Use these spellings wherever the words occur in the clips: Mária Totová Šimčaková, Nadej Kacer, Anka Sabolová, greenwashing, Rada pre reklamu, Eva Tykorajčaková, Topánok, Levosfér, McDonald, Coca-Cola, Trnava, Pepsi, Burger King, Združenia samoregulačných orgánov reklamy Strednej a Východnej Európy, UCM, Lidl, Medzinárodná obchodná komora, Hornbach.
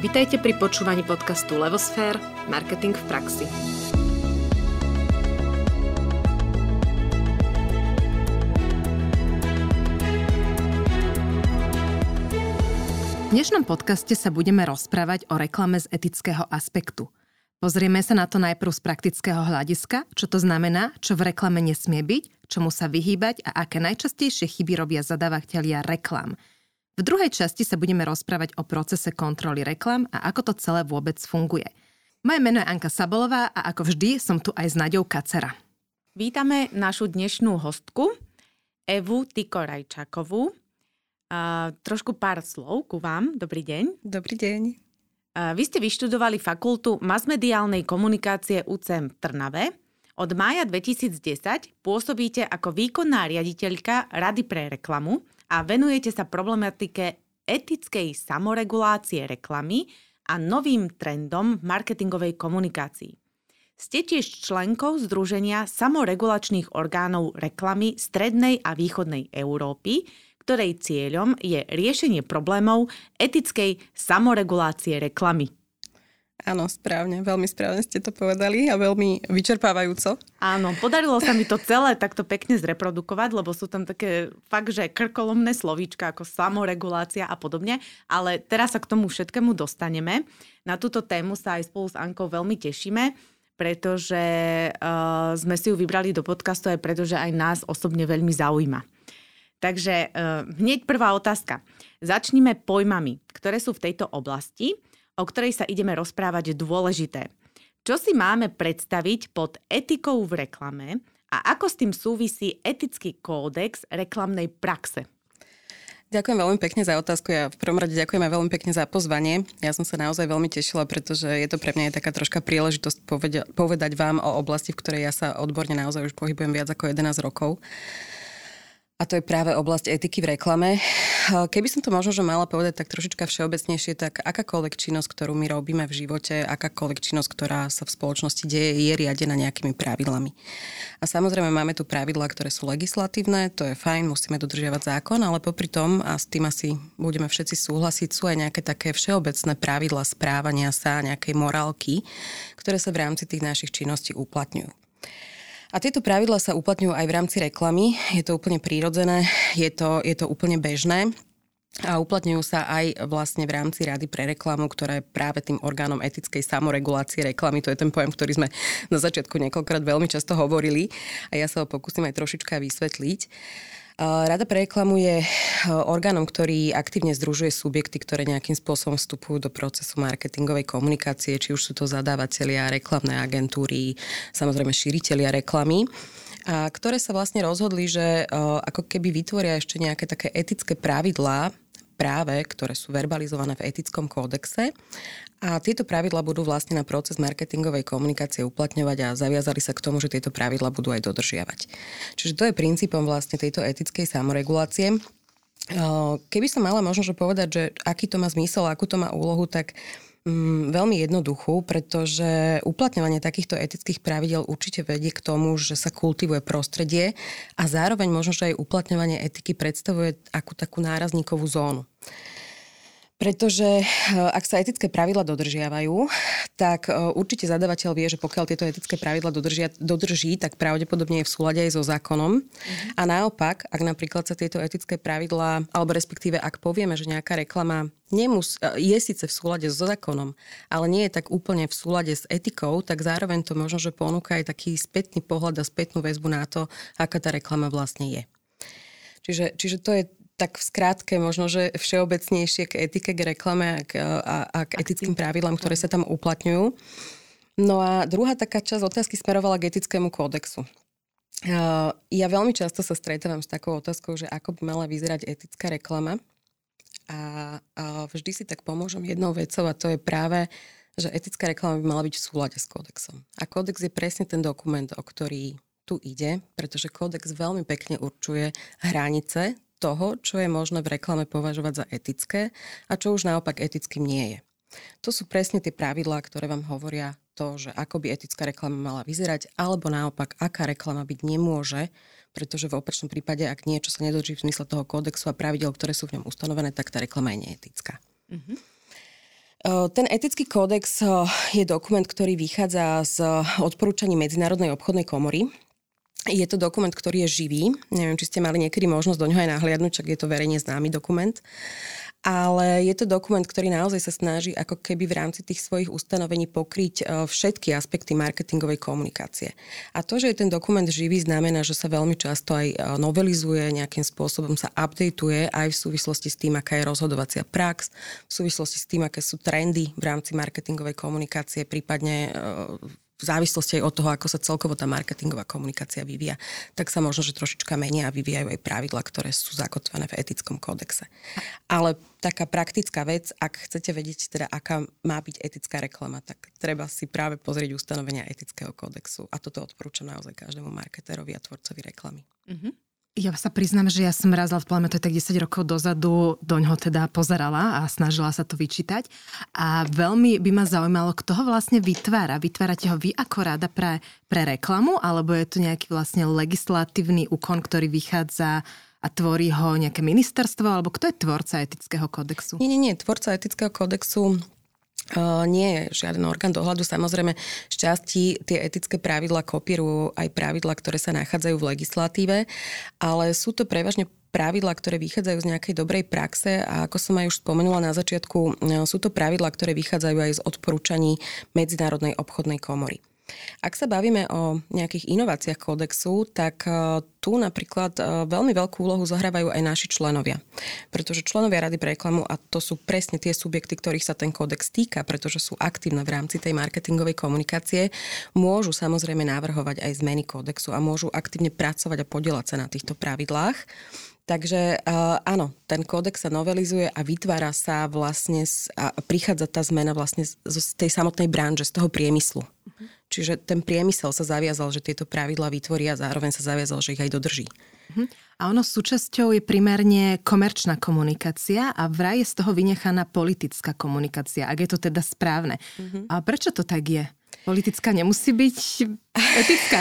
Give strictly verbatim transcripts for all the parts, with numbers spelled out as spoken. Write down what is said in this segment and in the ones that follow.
Vitajte pri počúvaní podcastu Levosfér – Marketing v praxi. V dnešnom podcaste sa budeme rozprávať o reklame z etického aspektu. Pozrieme sa na to najprv z praktického hľadiska, čo to znamená, čo v reklame nesmie byť, čomu sa vyhýbať a aké najčastejšie chyby robia zadávatelia reklám. V druhej časti sa budeme rozprávať o procese kontroly reklam a ako to celé vôbec funguje. Moje meno je Anka Sabolová a ako vždy som tu aj s Nadejou Kacera. Vítame našu dnešnú hostku, Evu Tykorajčakovú. Uh, trošku pár slov ku vám. Dobrý deň. Dobrý deň. Uh, vy ste vyštudovali fakultu masmediálnej komunikácie ú cé em v Trnave. Od mája dvetisícdesať pôsobíte ako výkonná riaditeľka Rady pre reklamu a venujete sa problematike etickej samoregulácie reklamy a novým trendom marketingovej komunikácii. Ste tiež členkou Združenia samoregulačných orgánov reklamy Strednej a Východnej Európy, ktorej cieľom je riešenie problémov etickej samoregulácie reklamy. Áno, správne, veľmi správne ste to povedali a veľmi vyčerpávajúco. Áno, podarilo sa mi to celé takto pekne zreprodukovať, lebo sú tam také fakt, že krkolomné slovíčka ako samoregulácia a podobne, ale teraz sa k tomu všetkému dostaneme. Na túto tému sa aj spolu s Ankou veľmi tešíme, pretože uh, sme si ju vybrali do podcastu aj pretože aj nás osobne veľmi zaujíma. Takže uh, hneď prvá otázka. Začnime pojmami, ktoré sú v tejto oblasti, o ktorej sa ideme rozprávať, dôležité. Čo si máme predstaviť pod etikou v reklame a ako s tým súvisí etický kódex reklamnej praxe? Ďakujem veľmi pekne za otázku. Ja v prvom rade ďakujem aj veľmi pekne za pozvanie. Ja som sa naozaj veľmi tešila, pretože je to pre mňa taká troška príležitosť poveda- povedať vám o oblasti, v ktorej ja sa odborne naozaj už pohybujem viac ako jedenásť rokov. A to je práve oblasť etiky v reklame. Keby som to možno, že mala povedať tak trošička všeobecnejšie, tak akákoľvek činnosť, ktorú my robíme v živote, akákoľvek činnosť, ktorá sa v spoločnosti deje, je riadená nejakými pravidlami. A samozrejme máme tu pravidlá, ktoré sú legislatívne, to je fajn, musíme dodržiavať zákon, ale popri tom, a s tým asi budeme všetci súhlasiť, sú aj nejaké také všeobecné pravidlá správania sa, nejakej morálky, ktoré sa v rámci tých našich činností uplatňujú. A tieto pravidlá sa uplatňujú aj v rámci reklamy. Je to úplne prírodzené, je to, je to úplne bežné. A uplatňujú sa aj vlastne v rámci Rady pre reklamu, ktorá je práve tým orgánom etickej samoregulácie reklamy. To je ten pojem, ktorý sme na začiatku niekoľkokrát veľmi často hovorili a ja sa ho pokúsim aj trošička vysvetliť. Rada pre reklamu je orgánom, ktorý aktívne združuje subjekty, ktoré nejakým spôsobom vstupujú do procesu marketingovej komunikácie, či už sú to zadávatelia, reklamné agentúry, samozrejme šíritelia reklamy, a ktoré sa vlastne rozhodli, že ako keby vytvoria ešte nejaké také etické pravidlá, práve, ktoré sú verbalizované v etickom kódexe. A tieto pravidlá budú vlastne na proces marketingovej komunikácie uplatňovať a zaviazali sa k tomu, že tieto pravidlá budú aj dodržiavať. Čiže to je princípom vlastne tejto etickej samoregulácie. Keby som mala možno že povedať, že aký to má zmysel, akú to má úlohu, tak mm, veľmi jednoduchú, pretože uplatňovanie takýchto etických pravidel určite vedie k tomu, že sa kultivuje prostredie a zároveň možno, že aj uplatňovanie etiky predstavuje akú takú nárazníkovú zónu. Pretože ak sa etické pravidlá dodržiavajú, tak určite zadavateľ vie, že pokiaľ tieto etické pravidlá dodržia, dodrží, tak pravdepodobne je v súlade aj so zákonom. Mm-hmm. A naopak, ak napríklad sa tieto etické pravidlá, alebo respektíve ak povieme, že nejaká reklama nemus- je síce v súlade so zákonom, ale nie je tak úplne v súlade s etikou, tak zároveň to možno, že ponúka aj taký spätný pohľad a spätnú väzbu na to, aká tá reklama vlastne je. Čiže, čiže to je tak v skrátke možno, že všeobecnejšie k etike, k reklame a k, a, a k etickým pravidlám, ktoré sa tam uplatňujú. No a druhá taká časť otázky smerovala k etickému kódexu. Ja veľmi často sa stretávam s takou otázkou, že ako by mala vyzerať etická reklama. A, a vždy si tak pomôžem jednou vecou a to je práve, že etická reklama by mala byť v súlade s kódexom. A kódex je presne ten dokument, o ktorý tu ide, pretože kódex veľmi pekne určuje hranice toho, čo je možné v reklame považovať za etické a čo už naopak etickým nie je. To sú presne tie pravidlá, ktoré vám hovoria to, že ako by etická reklama mala vyzerať, alebo naopak, aká reklama byť nemôže, pretože v opačnom prípade, ak niečo sa nedodrží v zmysle toho kódexu a pravidel, ktoré sú v ňom ustanovené, tak tá reklama je neetická. Mm-hmm. Ten etický kódex je dokument, ktorý vychádza z odporúčaní Medzinárodnej obchodnej komory. Je to dokument, ktorý je živý. Neviem, či ste mali niekedy možnosť do ňoho aj nahliadnúť, čak je to verejne známy dokument. Ale je to dokument, ktorý naozaj sa snaží ako keby v rámci tých svojich ustanovení pokryť všetky aspekty marketingovej komunikácie. A to, že je ten dokument živý, znamená, že sa veľmi často aj novelizuje, nejakým spôsobom sa updateuje aj v súvislosti s tým, aká je rozhodovacia prax, v súvislosti s tým, aké sú trendy v rámci marketingovej komunikácie, prípadne v závislosti aj od toho, ako sa celkovo tá marketingová komunikácia vyvíja, tak sa možno, že trošička menia a vyvíjajú aj pravidlá, ktoré sú zakotvené v etickom kódexe. Ale taká praktická vec, ak chcete vedieť, teda aká má byť etická reklama, tak treba si práve pozrieť ustanovenia etického kódexu. A toto odporúčam naozaj každému marketérovi a tvorcovi reklamy. Mhm. Ja sa priznám, že ja som raz v plame, to je tak desať rokov dozadu, do ňoho teda pozerala a snažila sa to vyčítať. A veľmi by ma zaujímalo, kto ho vlastne vytvára. Vytvárate ho vy ako rada pre, pre reklamu, alebo je to nejaký vlastne legislatívny úkon, ktorý vychádza a tvorí ho nejaké ministerstvo, alebo kto je tvorca etického kódexu? Nie, nie, nie. Tvorca etického kódexu Uh, nie je žiaden orgán dohľadu. Samozrejme, z časti tie etické pravidlá kopírujú aj pravidlá, ktoré sa nachádzajú v legislatíve, ale sú to prevažne pravidlá, ktoré vychádzajú z nejakej dobrej praxe a ako som aj už spomenula na začiatku, sú to pravidlá, ktoré vychádzajú aj z odporúčaní Medzinárodnej obchodnej komory. Ak sa bavíme o nejakých inováciách kódexu, tak tu napríklad veľmi veľkú úlohu zohrávajú aj naši členovia. Pretože členovia Rady pre reklamu, a to sú presne tie subjekty, ktorých sa ten kódex týka, pretože sú aktívne v rámci tej marketingovej komunikácie, môžu samozrejme navrhovať aj zmeny kódexu a môžu aktívne pracovať a podieľať sa na týchto pravidlách. Takže áno, ten kódex sa novelizuje a vytvára sa vlastne, a prichádza tá zmena vlastne z tej samotnej branže, z toho priemyslu. Čiže ten priemysel sa zaviazal, že tieto pravidlá vytvorí a zároveň sa zaviazal, že ich aj dodrží. A ono súčasťou je primárne komerčná komunikácia a vraj je z toho vynechaná politická komunikácia, ak je to teda správne. Uh-huh. A prečo to tak je? Politická nemusí byť etická.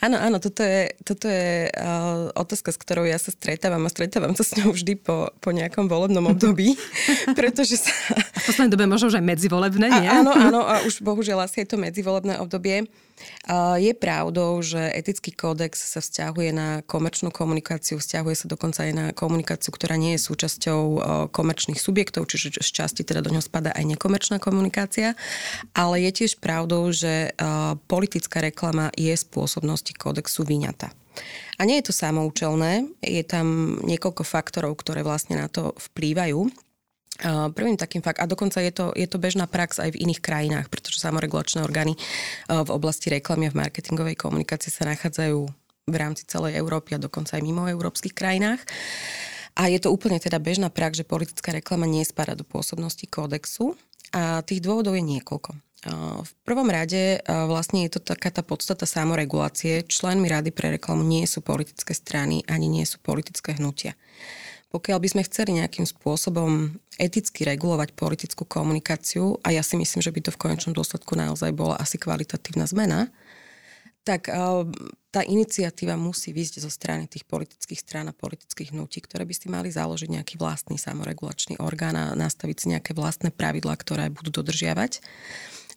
Áno, áno, toto je, toto je uh, otázka, s ktorou ja sa stretávam a stretávam sa s ňou vždy po, po nejakom volebnom období, pretože sa... A v poslednej dobe možno už aj medzivolebné, nie? A, áno, áno, a už bohužiaľ asi je to medzivolebné obdobie. Uh, je pravdou, že etický kódex sa vzťahuje na komerčnú komunikáciu, vzťahuje sa dokonca aj na komunikáciu, ktorá nie je súčasťou uh, komerčných subjektov, čiže z časti teda do ňoho spadá aj nekomerčná komunikácia, ale je tiež pravdou, že uh, politická reklama je z pôsobnosti kódexu vyňatá. A nie je to samoučelné, je tam niekoľko faktorov, ktoré vlastne na to vplývajú. Prvým takým fakt, a dokonca je to, je to bežná prax aj v iných krajinách, pretože samoregulačné orgány v oblasti reklamy a v marketingovej komunikácii sa nachádzajú v rámci celej Európy a dokonca aj mimo európskych krajinách. A je to úplne teda bežná prax, že politická reklama nespadá do pôsobnosti kódexu a tých dôvodov je niekoľko. V prvom rade vlastne je to taká tá podstata samoregulácie. Členmi Rady pre reklamu nie sú politické strany ani nie sú politické hnutia. Pokiaľ by sme chceli nejakým spôsobom eticky regulovať politickú komunikáciu, a ja si myslím, že by to v konečnom dôsledku naozaj bola asi kvalitatívna zmena, tak tá iniciatíva musí vyjsť zo strany tých politických strán a politických hnutí, ktoré by si mali založiť nejaký vlastný samoregulačný orgán a nastaviť si nejaké vlastné pravidlá, ktoré budú dodržiavať.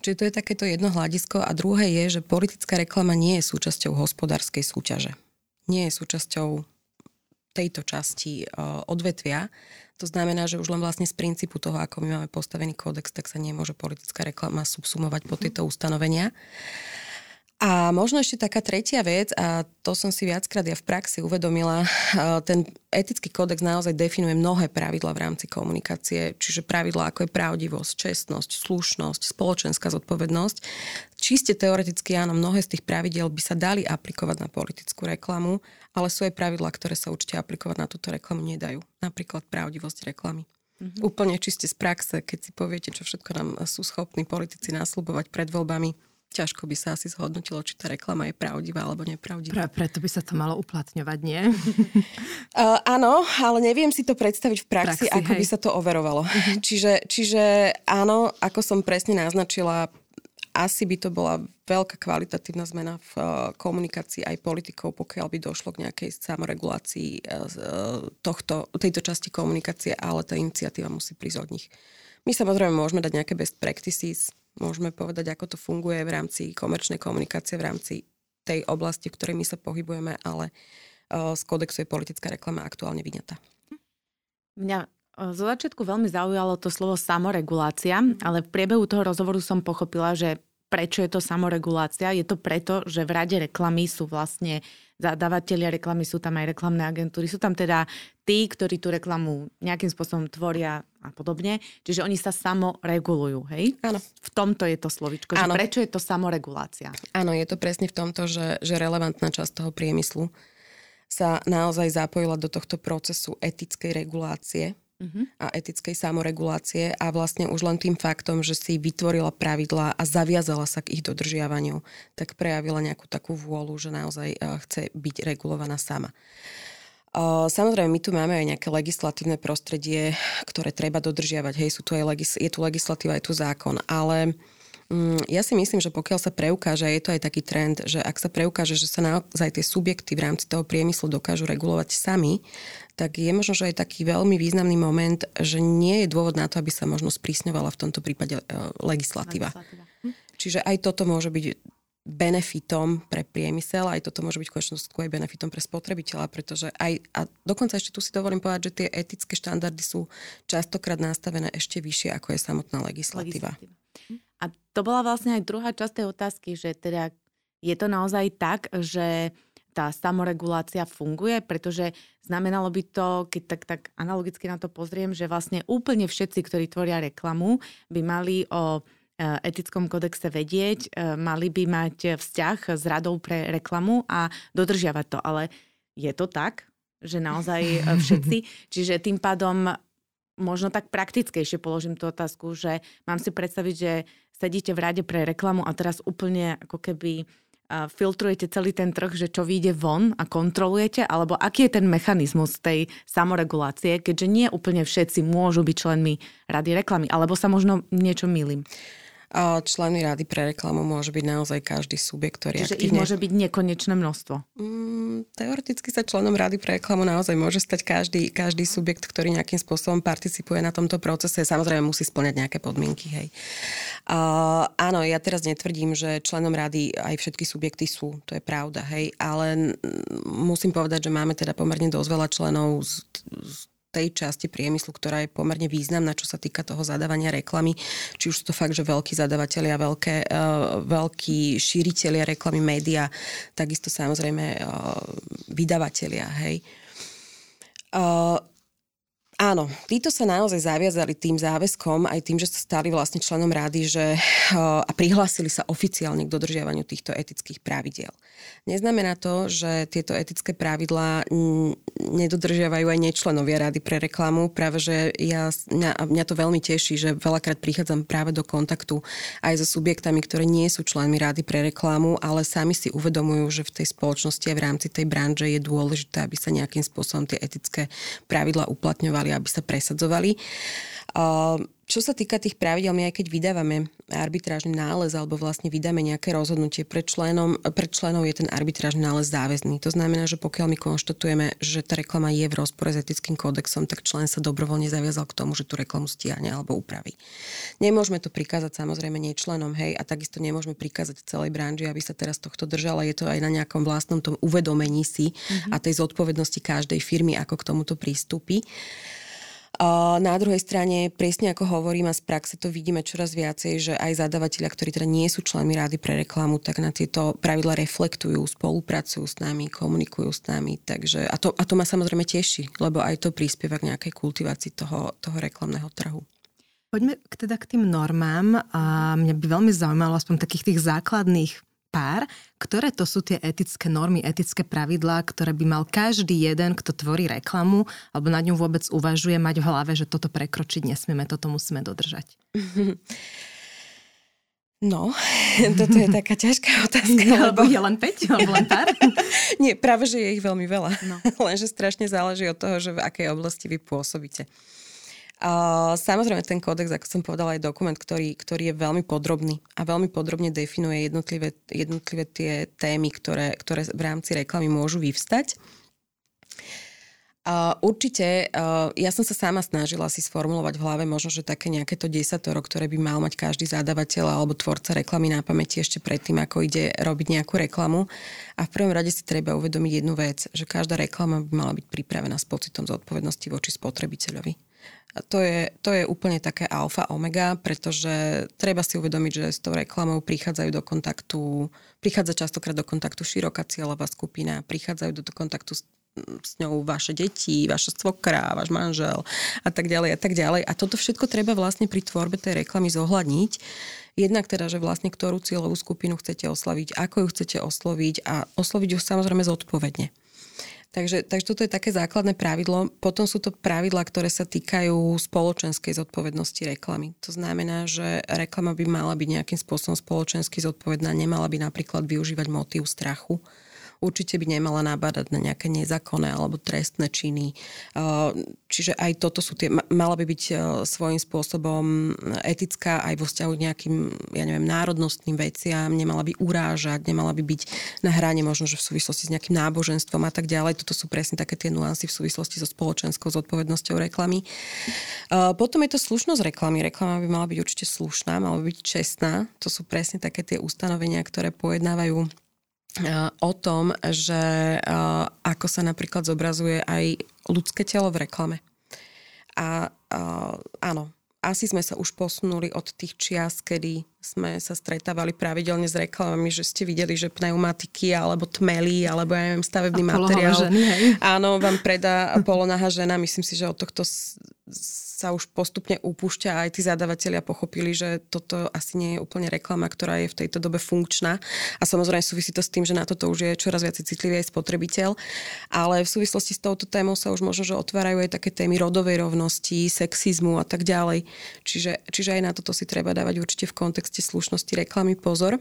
Čiže to je takéto jedno hľadisko. A druhé je, že politická reklama nie je súčasťou hospodárskej súťaže. Nie je súčasťou tejto časti odvetvia. To znamená, že už len vlastne z princípu toho, ako my máme postavený kódex, tak sa nemôže politická reklama subsumovať po tieto ustanovenia. A možno ešte taká tretia vec, a to som si viackrát ja v praxi uvedomila, ten etický kódex naozaj definuje mnohé pravidlá v rámci komunikácie, čiže pravidlá ako je pravdivosť, čestnosť, slušnosť, spoločenská zodpovednosť. Čiste teoreticky áno, mnohé z tých pravidiel by sa dali aplikovať na politickú reklamu, ale sú aj pravidlá, ktoré sa určite aplikovať na túto reklamu nedajú. Napríklad pravdivosť reklamy. Mm-hmm. Úplne čiste z praxe, keď si poviete, čo všetko nám sú schopní politici nasľubovať pred voľbami. Ťažko by sa asi zhodnotilo, či tá reklama je pravdivá alebo nepravdivá. Pre, preto by sa to malo uplatňovať, nie? uh, áno, ale neviem si to predstaviť v praxi, praxi ako hej. by sa to overovalo. Uh-huh. Čiže, čiže áno, ako som presne naznačila, asi by to bola veľká kvalitatívna zmena v uh, komunikácii aj politikov, pokiaľ by došlo k nejakej samoregulácii uh, tohto, tejto časti komunikácie, ale tá iniciatíva musí prísť od nich. My samozrejme môžeme dať nejaké best practices, môžeme povedať, ako to funguje v rámci komerčnej komunikácie, v rámci tej oblasti, v ktorej my sa pohybujeme, ale z kodexu je politická reklama aktuálne vyňatá. Mňa zo začiatku veľmi zaujalo to slovo samoregulácia, ale v priebehu toho rozhovoru som pochopila, že prečo je to samoregulácia. Je to preto, že v rade reklamy sú vlastne zadavatelia reklamy, sú tam aj reklamné agentúry, sú tam teda tí, ktorí tú reklamu nejakým spôsobom tvoria a podobne. Čiže oni sa samoregulujú, hej? Áno. V tomto je to slovičko. Že prečo je to samoregulácia? Áno, je to presne v tomto, že, že relevantná časť toho priemyslu sa naozaj zapojila do tohto procesu etickej regulácie uh-huh. a etickej samoregulácie a vlastne už len tým faktom, že si vytvorila pravidlá a zaviazala sa k ich dodržiavaniu, tak prejavila nejakú takú vôľu, že naozaj chce byť regulovaná sama. Samozrejme, my tu máme aj nejaké legislatívne prostredie, ktoré treba dodržiavať. Hej, sú tu aj legis- je tu legislatíva, je tu zákon, ale ja si myslím, že pokiaľ sa preukáže, je to aj taký trend, že ak sa preukáže, že sa naozaj tie subjekty v rámci toho priemyslu dokážu regulovať sami, tak je možno, že aj taký veľmi významný moment, že nie je dôvod na to, aby sa možno sprísňovala v tomto prípade legislatíva. legislatíva. Hm. Čiže aj toto môže byť benefitom pre priemysel, aj toto môže byť v konečnosti aj benefitom pre spotrebiteľa, pretože aj, a dokonca ešte tu si dovolím povedať, že tie etické štandardy sú častokrát nastavené ešte vyššie, ako je samotná legislatíva. legislatíva. A to bola vlastne aj druhá časť tej otázky, že teda je to naozaj tak, že tá samoregulácia funguje, pretože znamenalo by to, keď tak, tak analogicky na to pozriem, že vlastne úplne všetci, ktorí tvoria reklamu, by mali o etickom kodexe vedieť, mali by mať vzťah s radou pre reklamu a dodržiavať to. Ale je to tak, že naozaj všetci, čiže tým pádom možno tak praktickejšie položím tú otázku, že mám si predstaviť, že sedíte v rade pre reklamu a teraz úplne ako keby filtrujete celý ten trh, že čo vyjde von a kontrolujete, alebo aký je ten mechanizmus tej samoregulácie, keďže nie úplne všetci môžu byť členmi rady reklamy, alebo sa možno niečo mýlim. Členy rady pre reklamu môže byť naozaj každý subjekt, ktorý Čiže aktívne... Čiže ich môže byť nekonečné množstvo? Mm, teoreticky sa členom rady pre reklamu naozaj môže stať každý, každý subjekt, ktorý nejakým spôsobom participuje na tomto procese. Samozrejme musí spĺňať nejaké podmienky. Hej. Uh, áno, ja teraz netvrdím, že členom rady aj všetky subjekty sú. To je pravda. Hej. Ale musím povedať, že máme teda pomerne dosť veľa členov z, z tej časti priemyslu, ktorá je pomerne významná, čo sa týka toho zadávania reklamy. Či už sú to fakt, že veľkí zadavatelia, veľké, uh, veľkí šíritelia reklamy, média, takisto samozrejme uh, vydavatelia. Hej. Uh, áno, títo sa naozaj zaviazali tým záväzkom, aj tým, že sa stali vlastne členom rady, že, uh, a prihlásili sa oficiálne k dodržiavaniu týchto etických pravidiel. Neznamená to, že tieto etické pravidlá nedodržiavajú aj nečlenovia rady pre reklamu. Práve, že ja, mňa, mňa to veľmi teší, že veľakrát prichádzam práve do kontaktu aj so subjektami, ktoré nie sú členmi rady pre reklamu, ale sami si uvedomujú, že v tej spoločnosti a v rámci tej branže je dôležité, aby sa nejakým spôsobom tie etické pravidlá uplatňovali, aby sa presadzovali. Čo sa týka tých pravidel, my aj keď vydávame arbitrážny nález alebo vlastne vydáme nejaké rozhodnutie pre členom, pre členov je ten arbitrážny nález záväzný. To znamená, že pokiaľ my konštatujeme, že tá reklama je v rozpore s etickým kódexom, tak člen sa dobrovoľne zaviazal k tomu, že tú reklamu stiahne alebo upraví. Nemôžeme to prikázať samozrejme nie členom, hej, a takisto nemôžeme prikázať celej branži, aby sa teraz tohto držala. Je to aj na nejakom vlastnom tom uvedomení si mm-hmm. a tej zodpovednosti každej firmy, ako k tomuto prístupí. Na druhej strane, presne ako hovorím a z praxe to vidíme čoraz viacej, že aj zadavatelia, ktorí teda nie sú členmi rady pre reklamu, tak na tieto pravidlá reflektujú, spolupracujú s nami, komunikujú s nami. Takže, a, to, a to ma samozrejme teší, lebo aj to prispieva k nejakej kultivácii toho, toho reklamného trhu. Poďme teda k tým normám. A mňa by veľmi zaujímalo aspoň takých tých základných pár, ktoré to sú tie etické normy, etické pravidlá, ktoré by mal každý jeden, kto tvorí reklamu alebo nad ňou vôbec uvažuje, mať v hlave, že toto prekročiť nesmieme, toto musíme dodržať. No, toto je taká ťažká otázka. Lebo je len päť, alebo len pár? Nie, práve, že je ich veľmi veľa. No. Lenže strašne záleží od toho, že v akej oblasti vy pôsobíte. Uh, samozrejme ten kódex, ako som povedala, je dokument, ktorý, ktorý je veľmi podrobný a veľmi podrobne definuje jednotlivé, jednotlivé tie témy, ktoré, ktoré v rámci reklamy môžu vyvstať. Uh, určite, uh, ja som sa sama snažila si sformulovať v hlave možno, že také nejaké to desatoro, ktoré by mal mať každý zadavateľ alebo tvorca reklamy na pamäti ešte predtým, ako ide robiť nejakú reklamu. A v prvom rade si treba uvedomiť jednu vec, že každá reklama by mala byť pripravená s pocitom zodpovednosti voči spotrebiteľovi. To je, to je úplne také alfa omega, pretože treba si uvedomiť, že s tou reklamou prichádzajú do kontaktu, prichádza častokrát do kontaktu široká cieľová skupina, prichádzajú do kontaktu s, s ňou vaše deti, vaša svokra, váš manžel a tak ďalej a tak ďalej. A toto všetko treba vlastne pri tvorbe tej reklamy zohľadniť. Jednak teda, že vlastne ktorú cieľovú skupinu chcete osloviť, ako ju chcete osloviť a osloviť ju samozrejme zodpovedne. Takže, takže toto je také základné pravidlo. Potom sú to pravidlá, ktoré sa týkajú spoločenskej zodpovednosti reklamy. To znamená, že reklama by mala byť nejakým spôsobom spoločensky zodpovedná, nemala by napríklad využívať motív strachu. Určite by nemala nabádať na nejaké nezákonné alebo trestné činy. Čiže aj toto sú tie, mala by byť svojím spôsobom etická aj vo vzťahu k nejakým, ja neviem, národnostným veciam, nemala by urážať, nemala by byť na hrane možno, že v súvislosti s nejakým náboženstvom a tak ďalej. Toto sú presne také tie nuancy v súvislosti so spoločenskou zodpovednosťou reklamy. Potom je to slušnosť reklamy. Reklama by mala byť určite slušná, mala by byť čestná. To sú presne také tie ustanovenia, ktoré pojednávajú o tom, že ako sa napríklad zobrazuje aj ľudské telo v reklame. A, a áno, asi sme sa už posunuli od tých čias, kedy sme sa stretávali pravidelne s reklamami, že ste videli, že pneumatiky alebo tmely, alebo ja neviem, stavebný materiál. Ženy, áno, vám predá polonáha žena. Myslím si, že od tohto sa už postupne upúšťa. Aj tí zadavatelia pochopili, že toto asi nie je úplne reklama, ktorá je v tejto dobe funkčná. A samozrejme súvisí to s tým, že na toto už je čoraz viac citlivý aj spotrebiteľ. Ale v súvislosti s touto témou sa už možno, že otvárajú aj také témy rodovej rovnosti, sexizmu a tak ďalej. Čiže, čiže aj na toto si treba dávať určite v kontexte slušnosti reklamy pozor.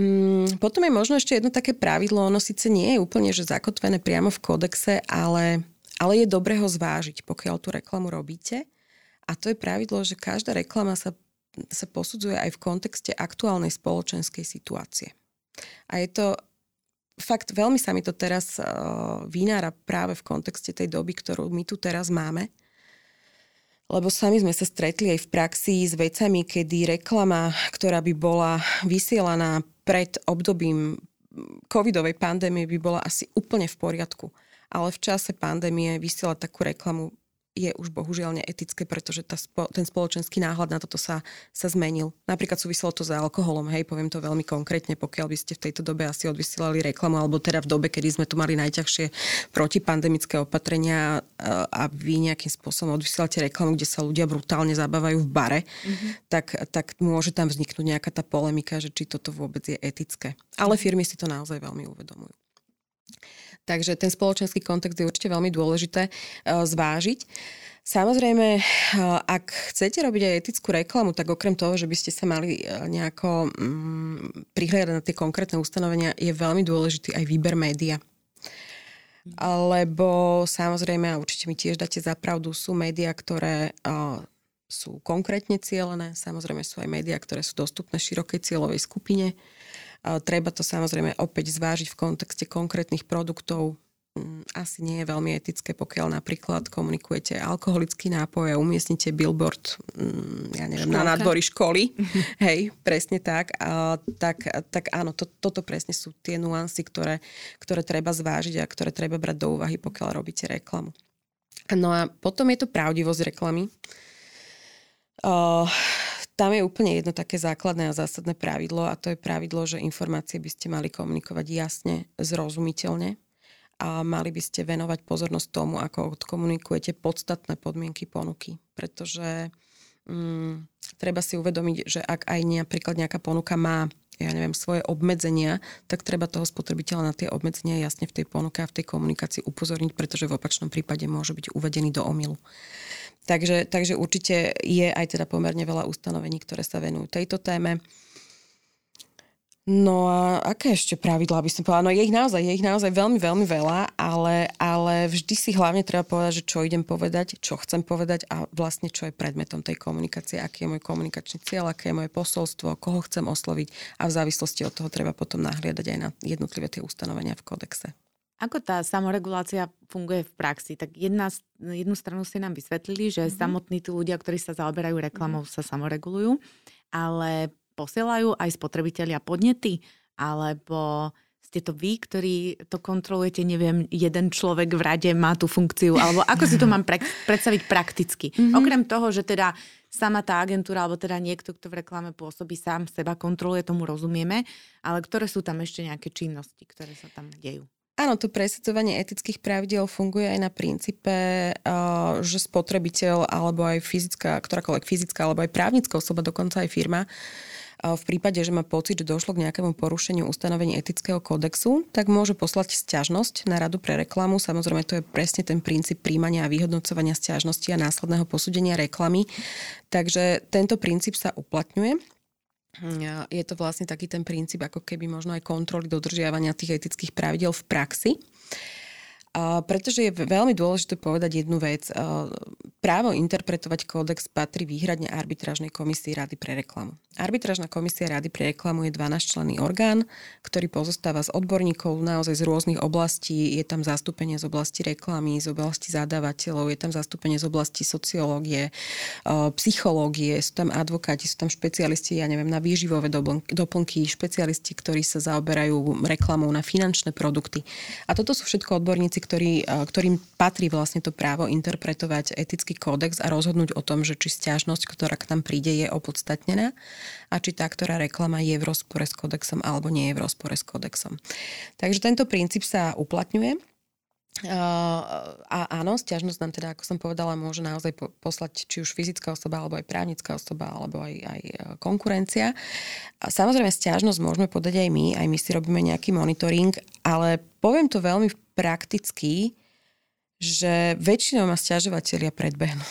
Mm, potom je možno ešte jedno také pravidlo, ono síce nie je úplne že zakotvené priamo v kodexe, ale... Ale je dobré ho zvážiť, pokiaľ tú reklamu robíte. A to je pravidlo, že každá reklama sa, sa posudzuje aj v kontexte aktuálnej spoločenskej situácie. A je to... Fakt, veľmi sa mi to teraz uh, vynára práve v kontexte tej doby, ktorú my tu teraz máme. Lebo sami sme sa stretli aj v praxi s vecami, kedy reklama, ktorá by bola vysielaná pred obdobím covidovej pandémie, by bola asi úplne v poriadku. Ale v čase pandémie vysielať takú reklamu je už bohužiaľ neetické, pretože tá spo, ten spoločenský náhľad na toto sa, sa zmenil. Napríklad súviselo to s alkoholom, hej, poviem to veľmi konkrétne, pokiaľ by ste v tejto dobe asi odvysielali reklamu, alebo teda v dobe, kedy sme tu mali najťažšie protipandemické opatrenia a vy nejakým spôsobom odvysielate reklamu, kde sa ľudia brutálne zabávajú v bare, mm-hmm. tak, tak môže tam vzniknúť nejaká tá polemika, že či toto vôbec je etické. Ale firmy si to naozaj veľmi uvedomujú. Takže ten spoločenský kontext je určite veľmi dôležité zvážiť. Samozrejme, ak chcete robiť aj etickú reklamu, tak okrem toho, že by ste sa mali nejako prihliadať na tie konkrétne ustanovenia, je veľmi dôležitý aj výber média. Lebo samozrejme, a určite mi tiež dáte za pravdu, sú médiá, ktoré sú konkrétne cielené, samozrejme sú aj médiá, ktoré sú dostupné širokej cieľovej skupine. Treba to samozrejme opäť zvážiť v kontexte konkrétnych produktov. Asi nie je veľmi etické, pokiaľ napríklad komunikujete alkoholický nápoj a umiestnite billboard, ja neviem, Školka. Na nádvorí školy. Hej, presne tak. A, tak, a, tak áno, to, toto presne sú tie nuancy, ktoré, ktoré treba zvážiť a ktoré treba brať do úvahy, pokiaľ robíte reklamu. No a potom je to pravdivosť reklamy. Uh, Tam je úplne jedno také základné a zásadné pravidlo a to je pravidlo, že informácie by ste mali komunikovať jasne, zrozumiteľne a mali by ste venovať pozornosť tomu, ako odkomunikujete podstatné podmienky ponuky. Pretože mm, treba si uvedomiť, že ak aj napríklad nejaká ponuka má, ja neviem, svoje obmedzenia, tak treba toho spotrebiteľa na tie obmedzenia jasne v tej ponuke a v tej komunikácii upozorniť, pretože v opačnom prípade môže byť uvedený do omylu. Takže, takže určite je aj teda pomerne veľa ustanovení, ktoré sa venujú tejto téme. No a aké ešte pravidlá by som povedala? No je ich naozaj, je ich naozaj veľmi, veľmi veľa, ale, ale vždy si hlavne treba povedať, že čo idem povedať, čo chcem povedať a vlastne čo je predmetom tej komunikácie, aký je môj komunikačný cieľ, aké je moje posolstvo, koho chcem osloviť a v závislosti od toho treba potom nahliadať aj na jednotlivé tie ustanovenia v kodexe. A Ako tá samoregulácia funguje v praxi? Tak jedna, jednu stranu ste nám vysvetlili, že mm-hmm. samotní tí ľudia, ktorí sa zaoberajú reklamou, mm-hmm. sa samoregulujú, ale posielajú aj spotrebitelia podnety, alebo ste to vy, ktorí to kontrolujete, neviem, jeden človek v rade má tú funkciu, alebo ako si to mám pre- predstaviť prakticky? Mm-hmm. Okrem toho, že teda sama tá agentúra, alebo teda niekto, kto v reklame pôsobí, sám seba kontroluje, tomu rozumieme, ale ktoré sú tam ešte nejaké činnosti, ktoré sa tam dejú? Áno, to presadzovanie etických pravidiel funguje aj na princípe, že spotrebiteľ alebo aj fyzická, ktorákoľvek fyzická alebo aj právnická osoba, dokonca aj firma, v prípade, že má pocit, že došlo k nejakému porušeniu ustanovení etického kodexu, tak môže poslať sťažnosť na Radu pre reklamu. Samozrejme, to je presne ten princíp príjmania a vyhodnocovania sťažnosti a následného posúdenia reklamy. Takže tento princíp sa uplatňuje. Je to vlastne taký ten princíp, ako keby možno aj kontroly dodržiavania tých etických pravidiel v praxi. Pretože je veľmi dôležité povedať jednu vec. Právo interpretovať kódex patrí výhradne arbitrážnej komisii Rady pre reklamu. Arbitrážna komisia Rady pre reklamu je dvanásťčlenný orgán, ktorý pozostáva z odborníkov naozaj z rôznych oblastí. Je tam zastúpenie z oblasti reklamy, z oblasti zadávateľov, je tam zastúpenie z oblasti sociológie, psychológie, sú tam advokáti, sú tam špecialisti, ja neviem, na výživové doplnky, špecialisti, ktorí sa zaoberajú reklamou na finančné produkty. A toto sú všetko odborníci, Ktorý, ktorým patrí vlastne to právo interpretovať etický kódex a rozhodnúť o tom, že či sťažnosť, ktorá k nám príde, je opodstatnená a či tá, ktorá reklama je v rozpore s kódexom alebo nie je v rozpore s kódexom. Takže tento princíp sa uplatňuje. A áno, sťažnosť nám teda, ako som povedala, môže naozaj poslať či už fyzická osoba, alebo aj právnická osoba, alebo aj, aj konkurencia. A samozrejme, sťažnosť môžeme podať aj my, aj my si robíme nejaký monitoring, ale poviem to veľmi prakticky, že väčšinou ma sťažovatelia predbehnú.